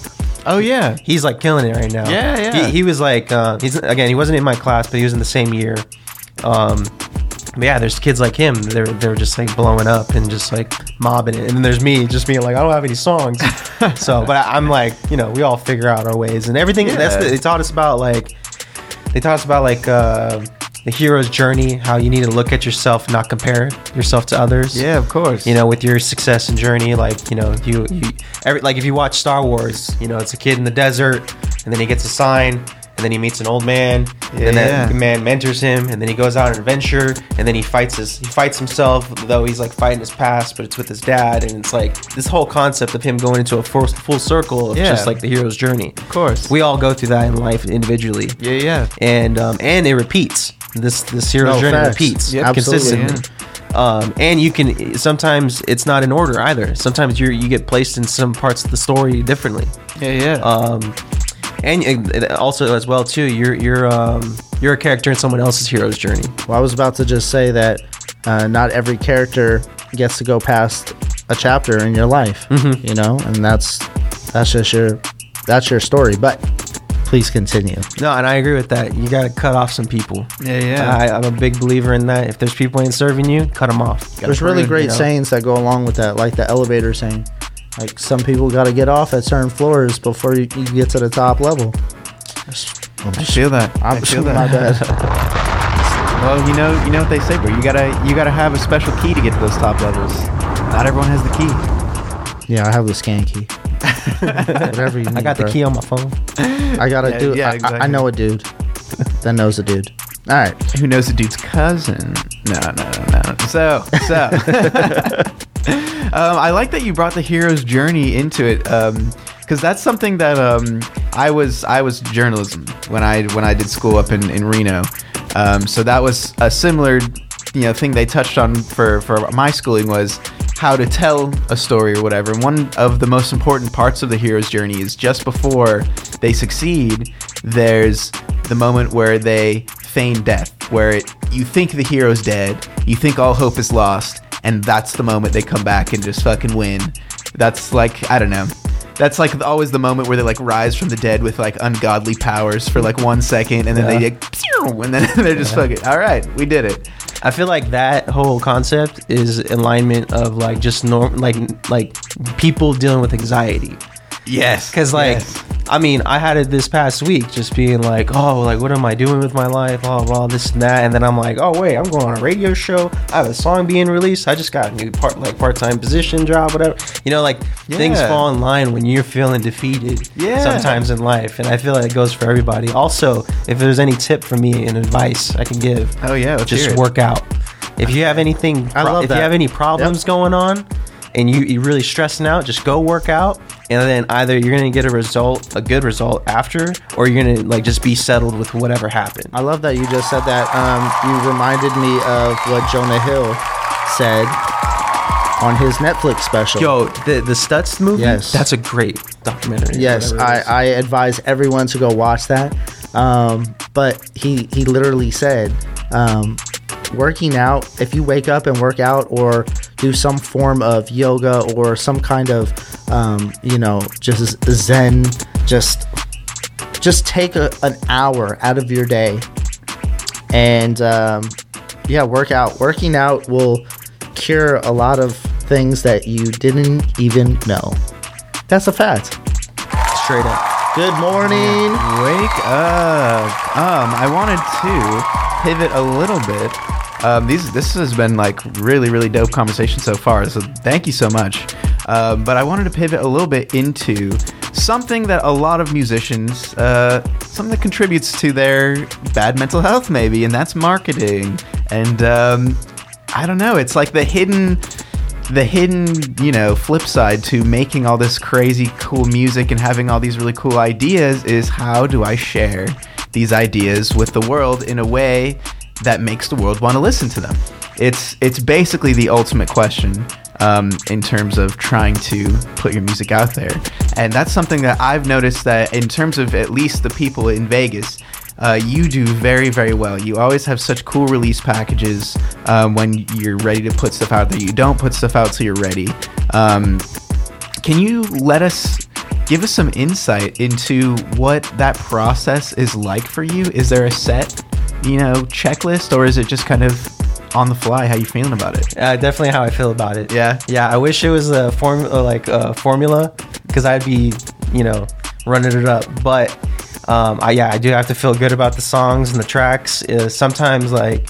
Oh yeah. He's, like, killing it right now. Yeah, yeah. He was, like, he wasn't in my class, but he was in the same year. But yeah, there's kids like him. They're just, like, blowing up and just, like, mobbing it. And then there's me, just being like, I don't have any songs. So, but I'm like, you know, we all figure out our ways and everything. Yeah. They taught us about the hero's journey, how you need to look at yourself, not compare yourself to others. Yeah, of course. You know, with your success and journey, like, you know, if you watch Star Wars, you know, it's a kid in the desert, and then he gets a sign. And then he meets an old man, and that man mentors him, and then he goes out on an adventure, and then he fights himself, though he's, like, fighting his past, but it's with his dad, and it's, like, this whole concept of him going into a full circle of just, like, the hero's journey. Of course. We all go through that in life individually. Yeah, yeah. And it repeats. This hero's journey repeats consistently. Yeah. And you can, sometimes it's not in order either. Sometimes you get placed in some parts of the story differently. Yeah, yeah. And also as well too, you're a character in someone else's hero's journey. Well, I was about to just say that not every character gets to go past a chapter in your life, you know, and that's your story. But please continue. No, and I agree with that. You got to cut off some people. Yeah, yeah. I'm a big believer in that. If there's people ain't serving you, cut them off. There's really great sayings that go along with that, like the elevator saying. Like, some people got to get off at certain floors before you get to the top level. I feel that. I feel that. My bad. Well, you know what they say, bro. You gotta have a special key to get to those top levels. Not everyone has the key. Yeah, I have the scan key. Whatever you need. I got the key on my phone. I got a dude. Yeah, exactly. I know a dude that knows a dude. All right. Who knows a dude's cousin? No. So. I like that you brought the hero's journey into it, because that's something that I was journalism when I did school up in Reno, so that was a similar, you know, thing they touched on for my schooling, was how to tell a story or whatever. And one of the most important parts of the hero's journey is just before they succeed, there's the moment where they feign death, where you think the hero's dead, you think all hope is lost, and that's the moment they come back and just fucking win. That's like, I don't know. That's like always the moment where they like rise from the dead with like ungodly powers for like 1 second, and then they like, pew, and then they're just fucking, all right, we did it. I feel like that whole concept is alignment of like just like people dealing with anxiety. Yes. Because like, yes. I mean, I had it this past week just being like, oh, like what am I doing with my life? Blah, blah, this and that. And then I'm like, oh wait, I'm going on a radio show. I have a song being released. I just got a new part-time position, job, whatever. You know, like things fall in line when you're feeling defeated sometimes in life. And I feel like it goes for everybody. Also, if there's any tip for me and advice I can give, just work out. If you have anything, you have any problems going on, and you're really stressing out, just go work out, and then either you're gonna get a good result after, or you're gonna like just be settled with whatever happened. I love that you just said that. You reminded me of what Jonah Hill said on his Netflix special. Yo, the Stutz movie? Yes. That's a great documentary. Yes, I advise everyone to go watch that. But he literally said, working out, if you wake up and work out or do some form of yoga or some kind of just zen, just take an hour out of your day and work out. Working out will cure a lot of things that you didn't even know. That's a fact, straight up. Good morning. Wake up. I wanted to pivot a little bit. This has been like really, really dope conversation so far, so thank you so much. But I wanted to pivot a little bit into something that a lot of musicians, something that contributes to their bad mental health maybe, and that's marketing. And I don't know, it's like the hidden, flip side to making all this crazy cool music and having all these really cool ideas is, how do I share these ideas with the world in a way that makes the world want to listen to them? It's basically the ultimate question in terms of trying to put your music out there. And that's something that I've noticed that in terms of at least the people in Vegas, you do very, very well. You always have such cool release packages when you're ready to put stuff out there. You don't put stuff out till you're ready. Can you give us some insight into what that process is like for you? Is there a set checklist, or is it just kind of on the fly? How you feeling about it? Definitely how I feel about it. Yeah I wish it was a formula, because I'd be running it up, but I do have to feel good about the songs and the tracks. Sometimes like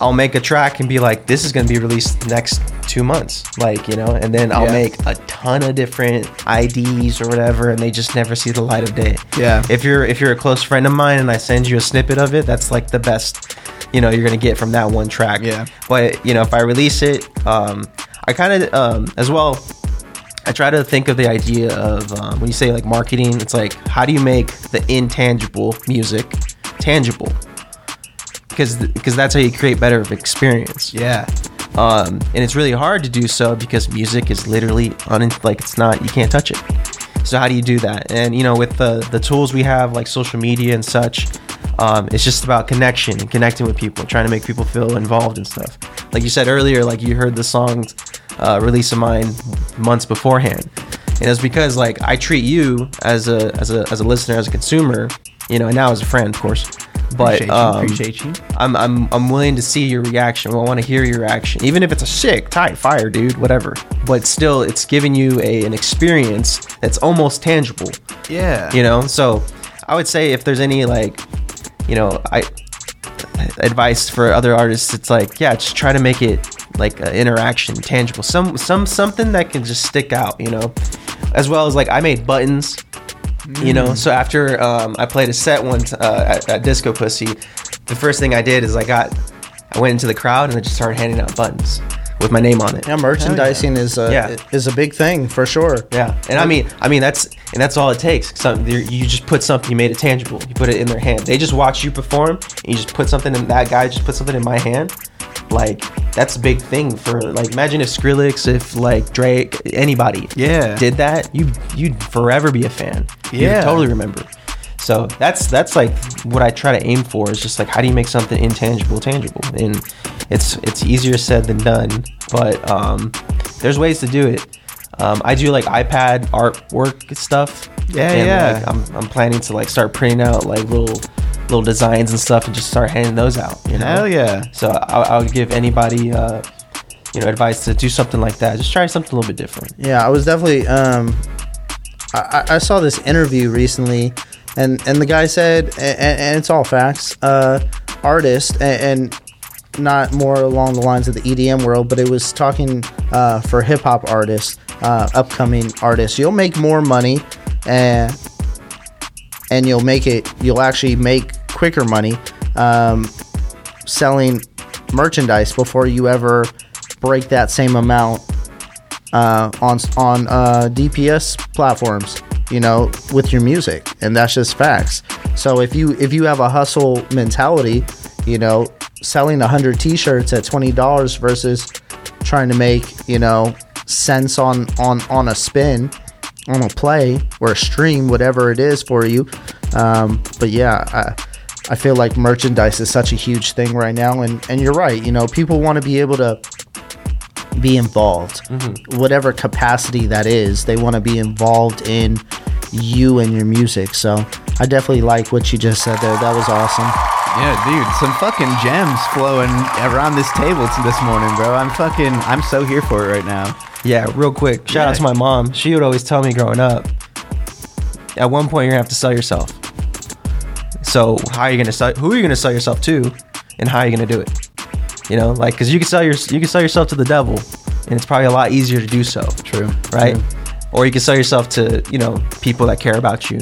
I'll make a track and be like, this is going to be released next 2 months, and then I'll make a ton of different IDs or whatever, and they just never see the light of day. Yeah. If you're a close friend of mine and I send you a snippet of it, that's like the best, you're going to get from that one track. Yeah. But, if I release it, I kind of, as well, I try to think of the idea of when you say like marketing, it's like, how do you make the intangible music tangible? Because that's how you create better of experience. Yeah. And it's really hard to do so, because music is literally you can't touch it. So how do you do that? And with the tools we have, like social media and such, it's just about connection and connecting with people, trying to make people feel involved and stuff. Like you said earlier, like you heard the songs release of mine months beforehand, and it's because like I treat you as a listener, as a consumer, and now as a friend, of course. But appreciate you. I'm willing to see your reaction. I want to hear your reaction, even if it's a sick, tight, fire, dude, whatever. But still, it's giving you an experience that's almost tangible. Yeah. So I would say, if there's any advice for other artists, it's like, just try to make it like an interaction, tangible, something that can just stick out. As well as like I made buttons. So after I played a set once at Disco Pussy, the first thing I did is I went into the crowd and I just started handing out buttons with my name on it. Yeah, merchandising is a big thing for sure. Yeah, and I mean that's all it takes. You just put something, you made it tangible, you put it in their hand. They just watch you perform, and you just put something in that guy. Just put something in my hand. Like that's a big thing for imagine if Skrillex, if Drake, anybody did that, you'd forever be a fan. You'd totally remember. So that's what I try to aim for, is just how do you make something intangible tangible? And it's easier said than done, but there's ways to do it. I do like iPad artwork stuff. Yeah. Like, I'm planning to like start printing out like little designs and stuff and just start handing those out. You know? Hell yeah! So I would give anybody advice to do something like that. Just try something a little bit different. Yeah, I was definitely. I saw this interview recently, and the guy said, and it's all facts. Artist and not more along the lines of the EDM world, but it was talking for hip hop artists, upcoming artists. You'll make more money, and you'll actually make quicker money selling merchandise before you ever break that same amount on DPS platforms, you know, with your music. And that's just facts. So if you have a hustle mentality, you know, selling 100 t-shirts at $20 versus trying to make, you know, cents on a spin, on a play or a stream, whatever it is for you. But yeah, I feel like merchandise is such a huge thing right now. And you're right, you know, people want to be able to be involved, whatever capacity that is. They want to be involved in you and your music. So I definitely like what you just said there. That was awesome. Yeah, dude, some fucking gems flowing around this table this morning, bro. I'm so here for it right now. Yeah, real quick, shout out to my mom. She would always tell me growing up, at one point you're gonna have to sell yourself. So how are you gonna sell? Who are you gonna sell yourself to, and how are you gonna do it? You know, like, because you can sell yourself to the devil, and it's probably a lot easier to do so. True. Right? True. Or you can sell yourself to, you know, people that care about you.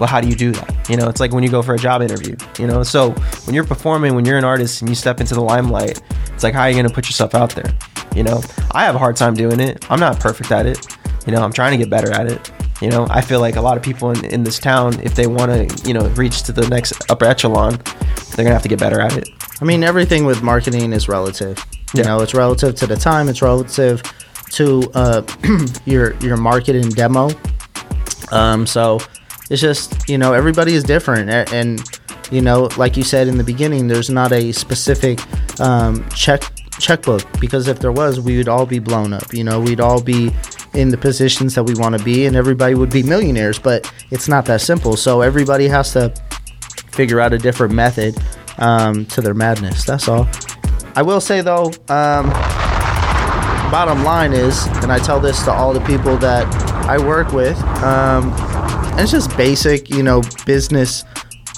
Well, how do you do that? You know, it's like when you go for a job interview, you know? So when you're performing, when you're an artist and you step into the limelight, it's like, how are you going to put yourself out there? You know, I have a hard time doing it. I'm not perfect at it. You know, I'm trying to get better at it. You know, I feel like a lot of people in this town, if they want to, you know, reach to the next upper echelon, they're going to have to get better at it. I mean, everything with marketing is relative. You know, it's relative to the time. It's relative to your market and demo. So it's just, you know, everybody is different. And, you know, like you said in the beginning, there's not a specific checkbook, because if there was, we would all be blown up. You know, we'd all be in the positions that we want to be, and everybody would be millionaires. But it's not that simple. So everybody has to figure out a different method to their madness. That's all. I will say though, bottom line is, and I tell this to all the people that I work with, and it's just basic, you know, business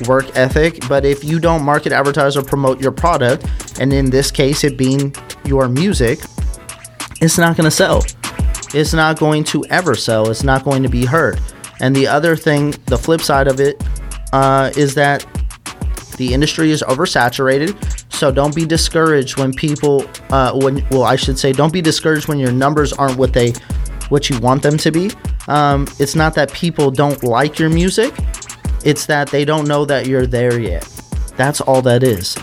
work ethic. But if you don't market, advertise, or promote your product, and in this case it being your music, it's not going to sell. It's not going to ever sell. It's not going to be heard. And the other thing, the flip side of it, is that the industry is oversaturated, so don't be discouraged when people, don't be discouraged when your numbers aren't what you want them to be. It's not that people don't like your music, it's that they don't know that you're there yet. That's all that is.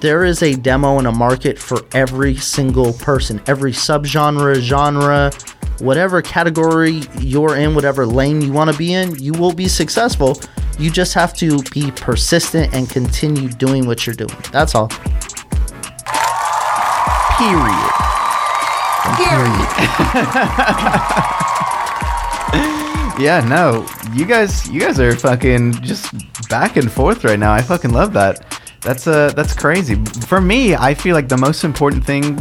There is a demo and a market for every single person, every subgenre, genre, whatever category you're in, whatever lane you want to be in, you will be successful. You just have to be persistent and continue doing what you're doing. That's all. Period. Yeah, no. You guys are fucking just back and forth right now. I fucking love that. That's crazy. For me, I feel like the most important thing,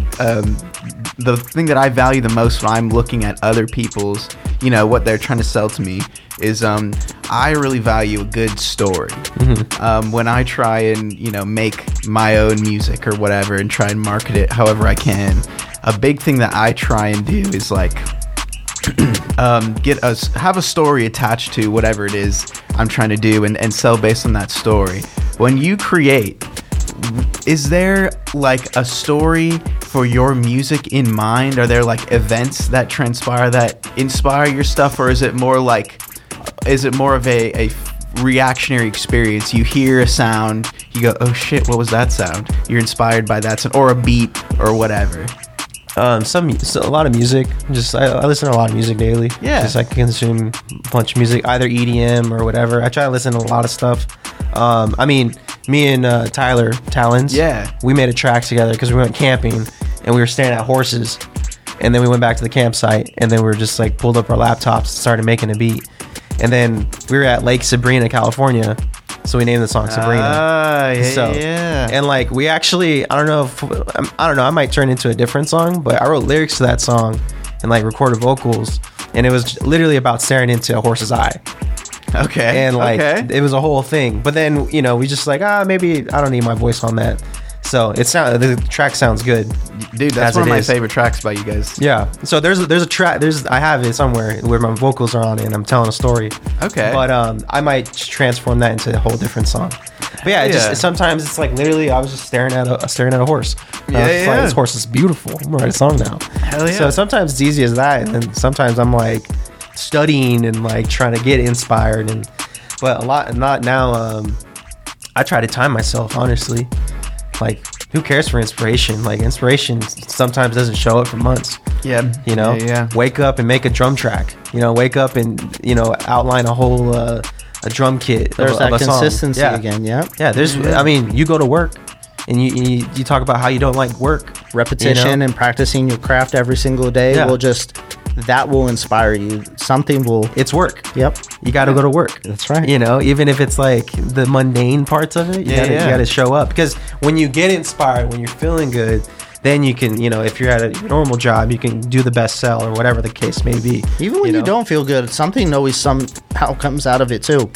the thing that I value the most when I'm looking at other people's, you know, what they're trying to sell to me is, I really value a good story. When I try and, you know, make my own music or whatever and try and market it however I can, a big thing that I try and do is like have a story attached to whatever it is I'm trying to do, and sell based on that story. When you create, is there like a story for your music in mind? Are there like events that transpire that inspire your stuff, or is it more of a reactionary experience? You hear a sound, you go, oh shit, what was that sound? You're inspired by that sound or a beat or whatever. A lot of music. Just I listen to a lot of music daily. Yeah, just I consume a bunch of music, either EDM or whatever. I try to listen to a lot of stuff. I mean, me and Tyler Talons, we made a track together because we went camping and we were staring at horses, and then we went back to the campsite, and then we were just like pulled up our laptops and started making a beat. And then we were at Lake Sabrina, California, so we named the song Sabrina. And like we actually, I might turn into a different song, but I wrote lyrics to that song and like recorded vocals, and it was literally about staring into a horse's eye. It was a whole thing. But then, you know, we just like, maybe I don't need my voice on that. So the track sounds good, dude. That's one of my favorite tracks by you guys. Yeah. So there's a track. I have it somewhere where my vocals are on it, and I'm telling a story. Okay. But I might transform that into a whole different song. But yeah, just sometimes it's like literally I was just staring at a horse. Like, this horse is beautiful. I'm gonna write a song now. Hell yeah. So sometimes it's easy as that, and then sometimes I'm like studying and like trying to get inspired, but a lot not now. I try to time myself, honestly. Like, who cares for inspiration? Like, inspiration sometimes doesn't show up for months. Yeah. You know? Yeah. Wake up and make a drum track. You know, wake up and, you know, outline a whole a drum kit. There's that consistency again, yeah. Yeah, I mean, you go to work and you talk about how you don't like work. Repetition, you know? And practicing your craft every single day that will inspire you. Something will... It's work. Yep. You got to go to work. That's right. You know, even if it's like the mundane parts of it, you got to show up. Because when you get inspired, when you're feeling good, then you can, you know, if you're at a normal job, you can do the best sell or whatever the case may be. Even when you don't feel good, something always somehow comes out of it too.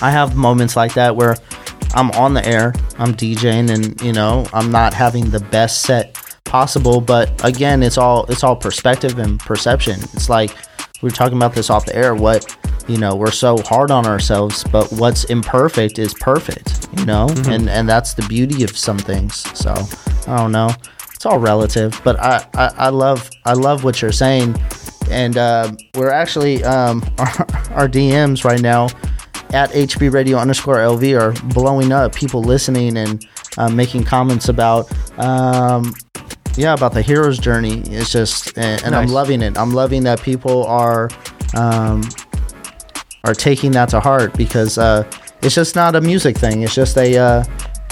I have moments like that where I'm on the air, I'm DJing, and, you know, I'm not having the best set possible, but again, it's all perspective and perception. It's like we were talking about this off the air, what, you know, we're so hard on ourselves, but what's imperfect is perfect, you know. Mm-hmm. and that's the beauty of some things. So I don't know, it's all relative, but I love what you're saying. And we're actually our DMs right now at HBRADIO_LV are blowing up, people listening and making comments about about the hero's journey. It's just and nice. I'm loving it. I'm loving that people are taking that to heart, because it's just not a music thing. It's just a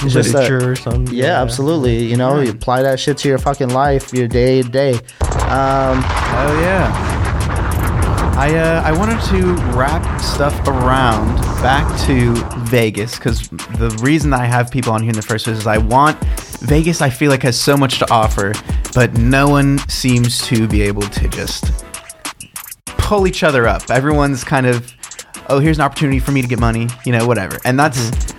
it's literature or something. Yeah, absolutely. You know, you apply that shit to your fucking life, your day to day. I wanted to wrap stuff around back to Vegas, because the reason I have people on here in the first place is I want Vegas. I feel like has so much to offer, but no one seems to be able to just pull each other up. Everyone's kind of, here's an opportunity for me to get money, you know, whatever. And that's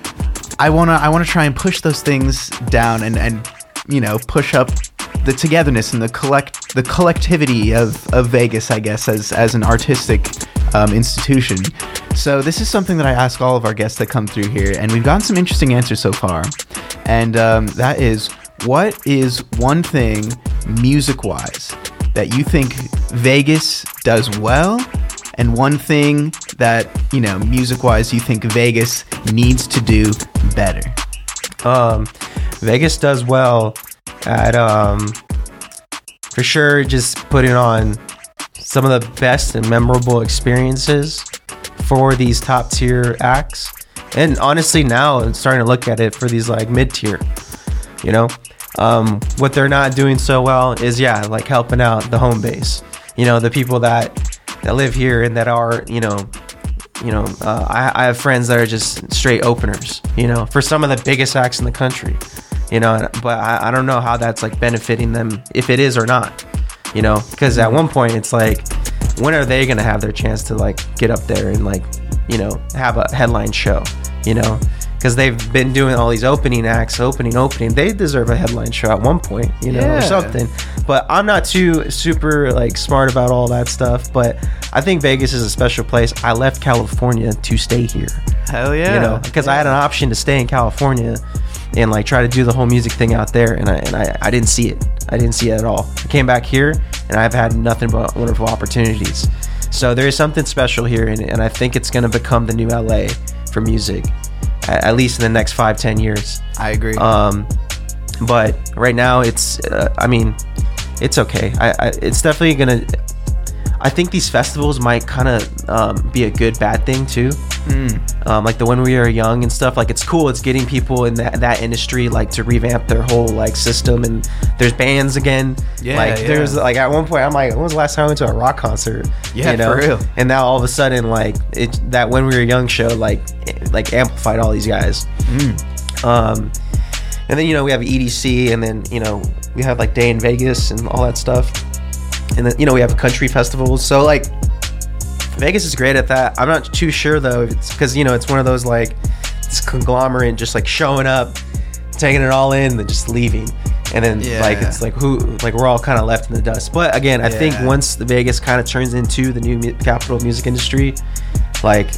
I wanna try and push those things down and you know, push up the togetherness and the collectivity of Vegas, I guess, as an artistic institution. So this is something that I ask all of our guests that come through here, and we've gotten some interesting answers so far. And that is, what is one thing music-wise that you think Vegas does well, and one thing that, you know, music-wise you think Vegas needs to do better? Vegas does well at for sure just putting on some of the best and memorable experiences for these top tier acts, and honestly now I'm starting to look at it for these like mid-tier, you know. What they're not doing so well is like helping out the home base, you know, the people that live here and that are, you know, I have friends that are just straight openers, you know, for some of the biggest acts in the country. You know, but I don't know how that's like benefiting them, if it is or not, you know, because at one point it's like, when are they going to have their chance to like get up there and like, you know, have a headline show, you know, because they've been doing all these opening acts, opening. They deserve a headline show at one point, you know, or something. But I'm not too super like smart about all that stuff. But I think Vegas is a special place. I left California to stay here. Hell yeah. You know, because I had an option to stay in California and like try to do the whole music thing out there, and I didn't see it. I didn't see it at all. I came back here, and I've had nothing but wonderful opportunities. So there is something special here, and I think it's going to become the new LA for music, at least in the next 5-10 years. I agree. But right now it's, I mean, it's okay. It's definitely gonna. I think these festivals might kind of be a good bad thing too. like the When We Were Young and stuff. Like, it's cool, it's getting people in that industry like to revamp their whole like system, and there's bands again. There's like, at one point I'm like, when was the last time I went to a rock concert? For real. And now all of a sudden, like, it that When We Were Young show like amplified all these guys. And then, you know, we have EDC, and then, you know, we have like Day in Vegas and all that stuff. And then, you know, we have country festivals. So like, Vegas is great at that. I'm not too sure though, it's because, you know, it's one of those like, this conglomerate just like showing up, taking it all in, and then just leaving. And then like, it's like, who, like, we're all kind of left in the dust. But again, I think once the Vegas kind of turns into the new capital of music industry, like,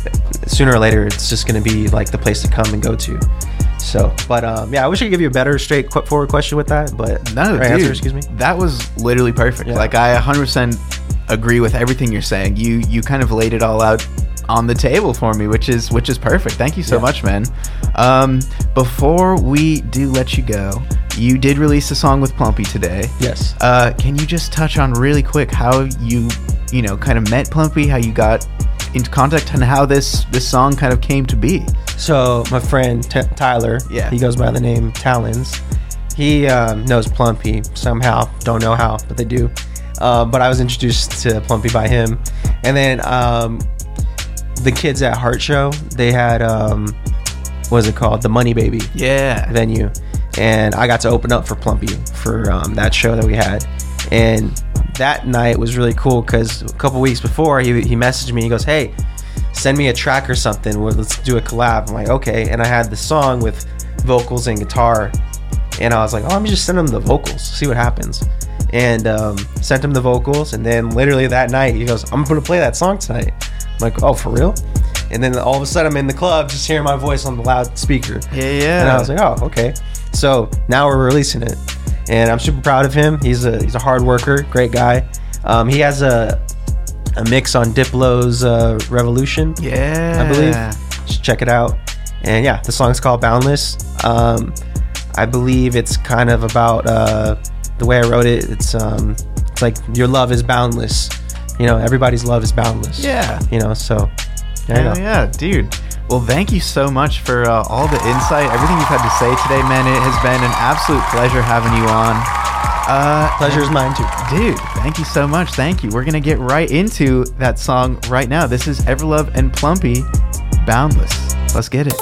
sooner or later it's just going to be like the place to come and go to. So, but yeah, I wish I could give you a better straightforward question with that, but answer, excuse me. That was literally perfect. Like, I 100% agree with everything you're saying. You kind of laid it all out on the table for me, which is perfect. Thank you so much, man. Before we do let you go, you did release a song with Plumpy today. Yes. Can you just touch on really quick how you know, kind of met Plumpy, how you got into contact, and how this song kind of came to be? So my friend Tyler, he goes by the name Talons. He knows Plumpy somehow, don't know how, but they do. But I was introduced to Plumpy by him. And then the kids at Heart Show, they had what's it called, the Money Baby venue, and I got to open up for Plumpy for that show that we had. And that night was really cool because a couple weeks before, he messaged me. He goes, "Hey, send me a track or something. Let's do a collab." I'm like, "Okay." And I had the song with vocals and guitar, and I was like, "Oh, let me just send him the vocals, see what happens." And sent him the vocals, and then literally that night, he goes, "I'm gonna play that song tonight." I'm like, "Oh, for real?" And then all of a sudden, I'm in the club, just hearing my voice on the loudspeaker. And I was like, "Oh, okay." So now we're releasing it. And I'm super proud of him. He's a hard worker, great guy. He has a mix on Diplo's Revolution, I believe. Just check it out. And yeah, the song's called Boundless. I believe it's kind of about the way I wrote it. It's like, your love is boundless. You know, everybody's love is boundless. Yeah. You know, so there you go. Yeah, dude. Well, thank you so much for all the insight, everything you've had to say today, man. It has been an absolute pleasure having you on. Pleasure is mine too. Dude, thank you so much. Thank you. We're going to get right into that song right now. This is Evrluv and Plumpy, Boundless. Let's get it.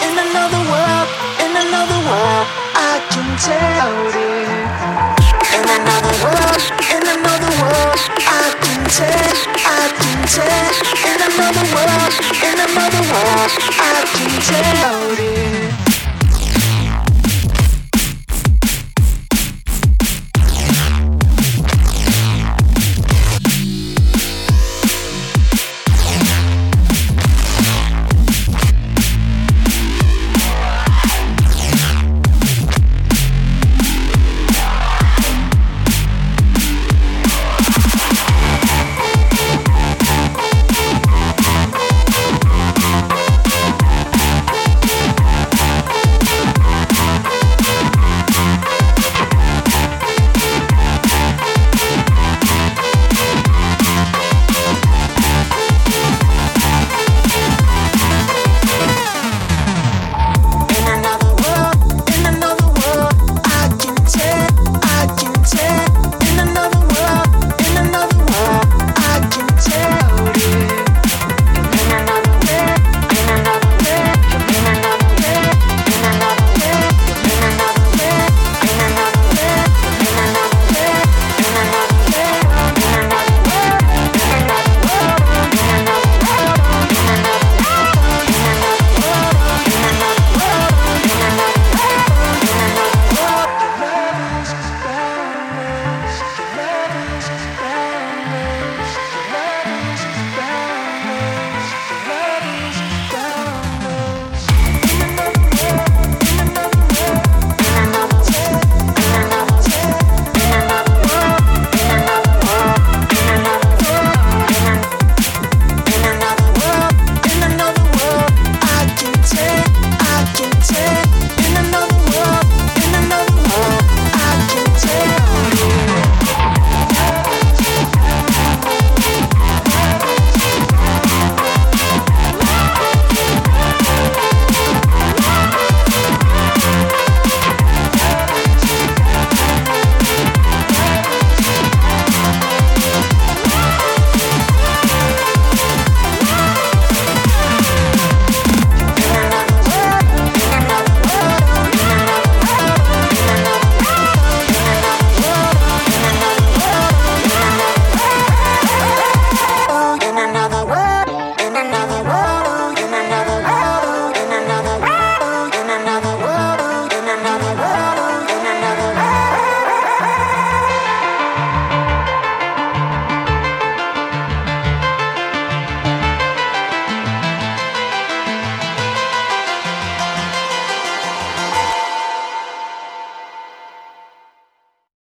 In another world, I can tell it.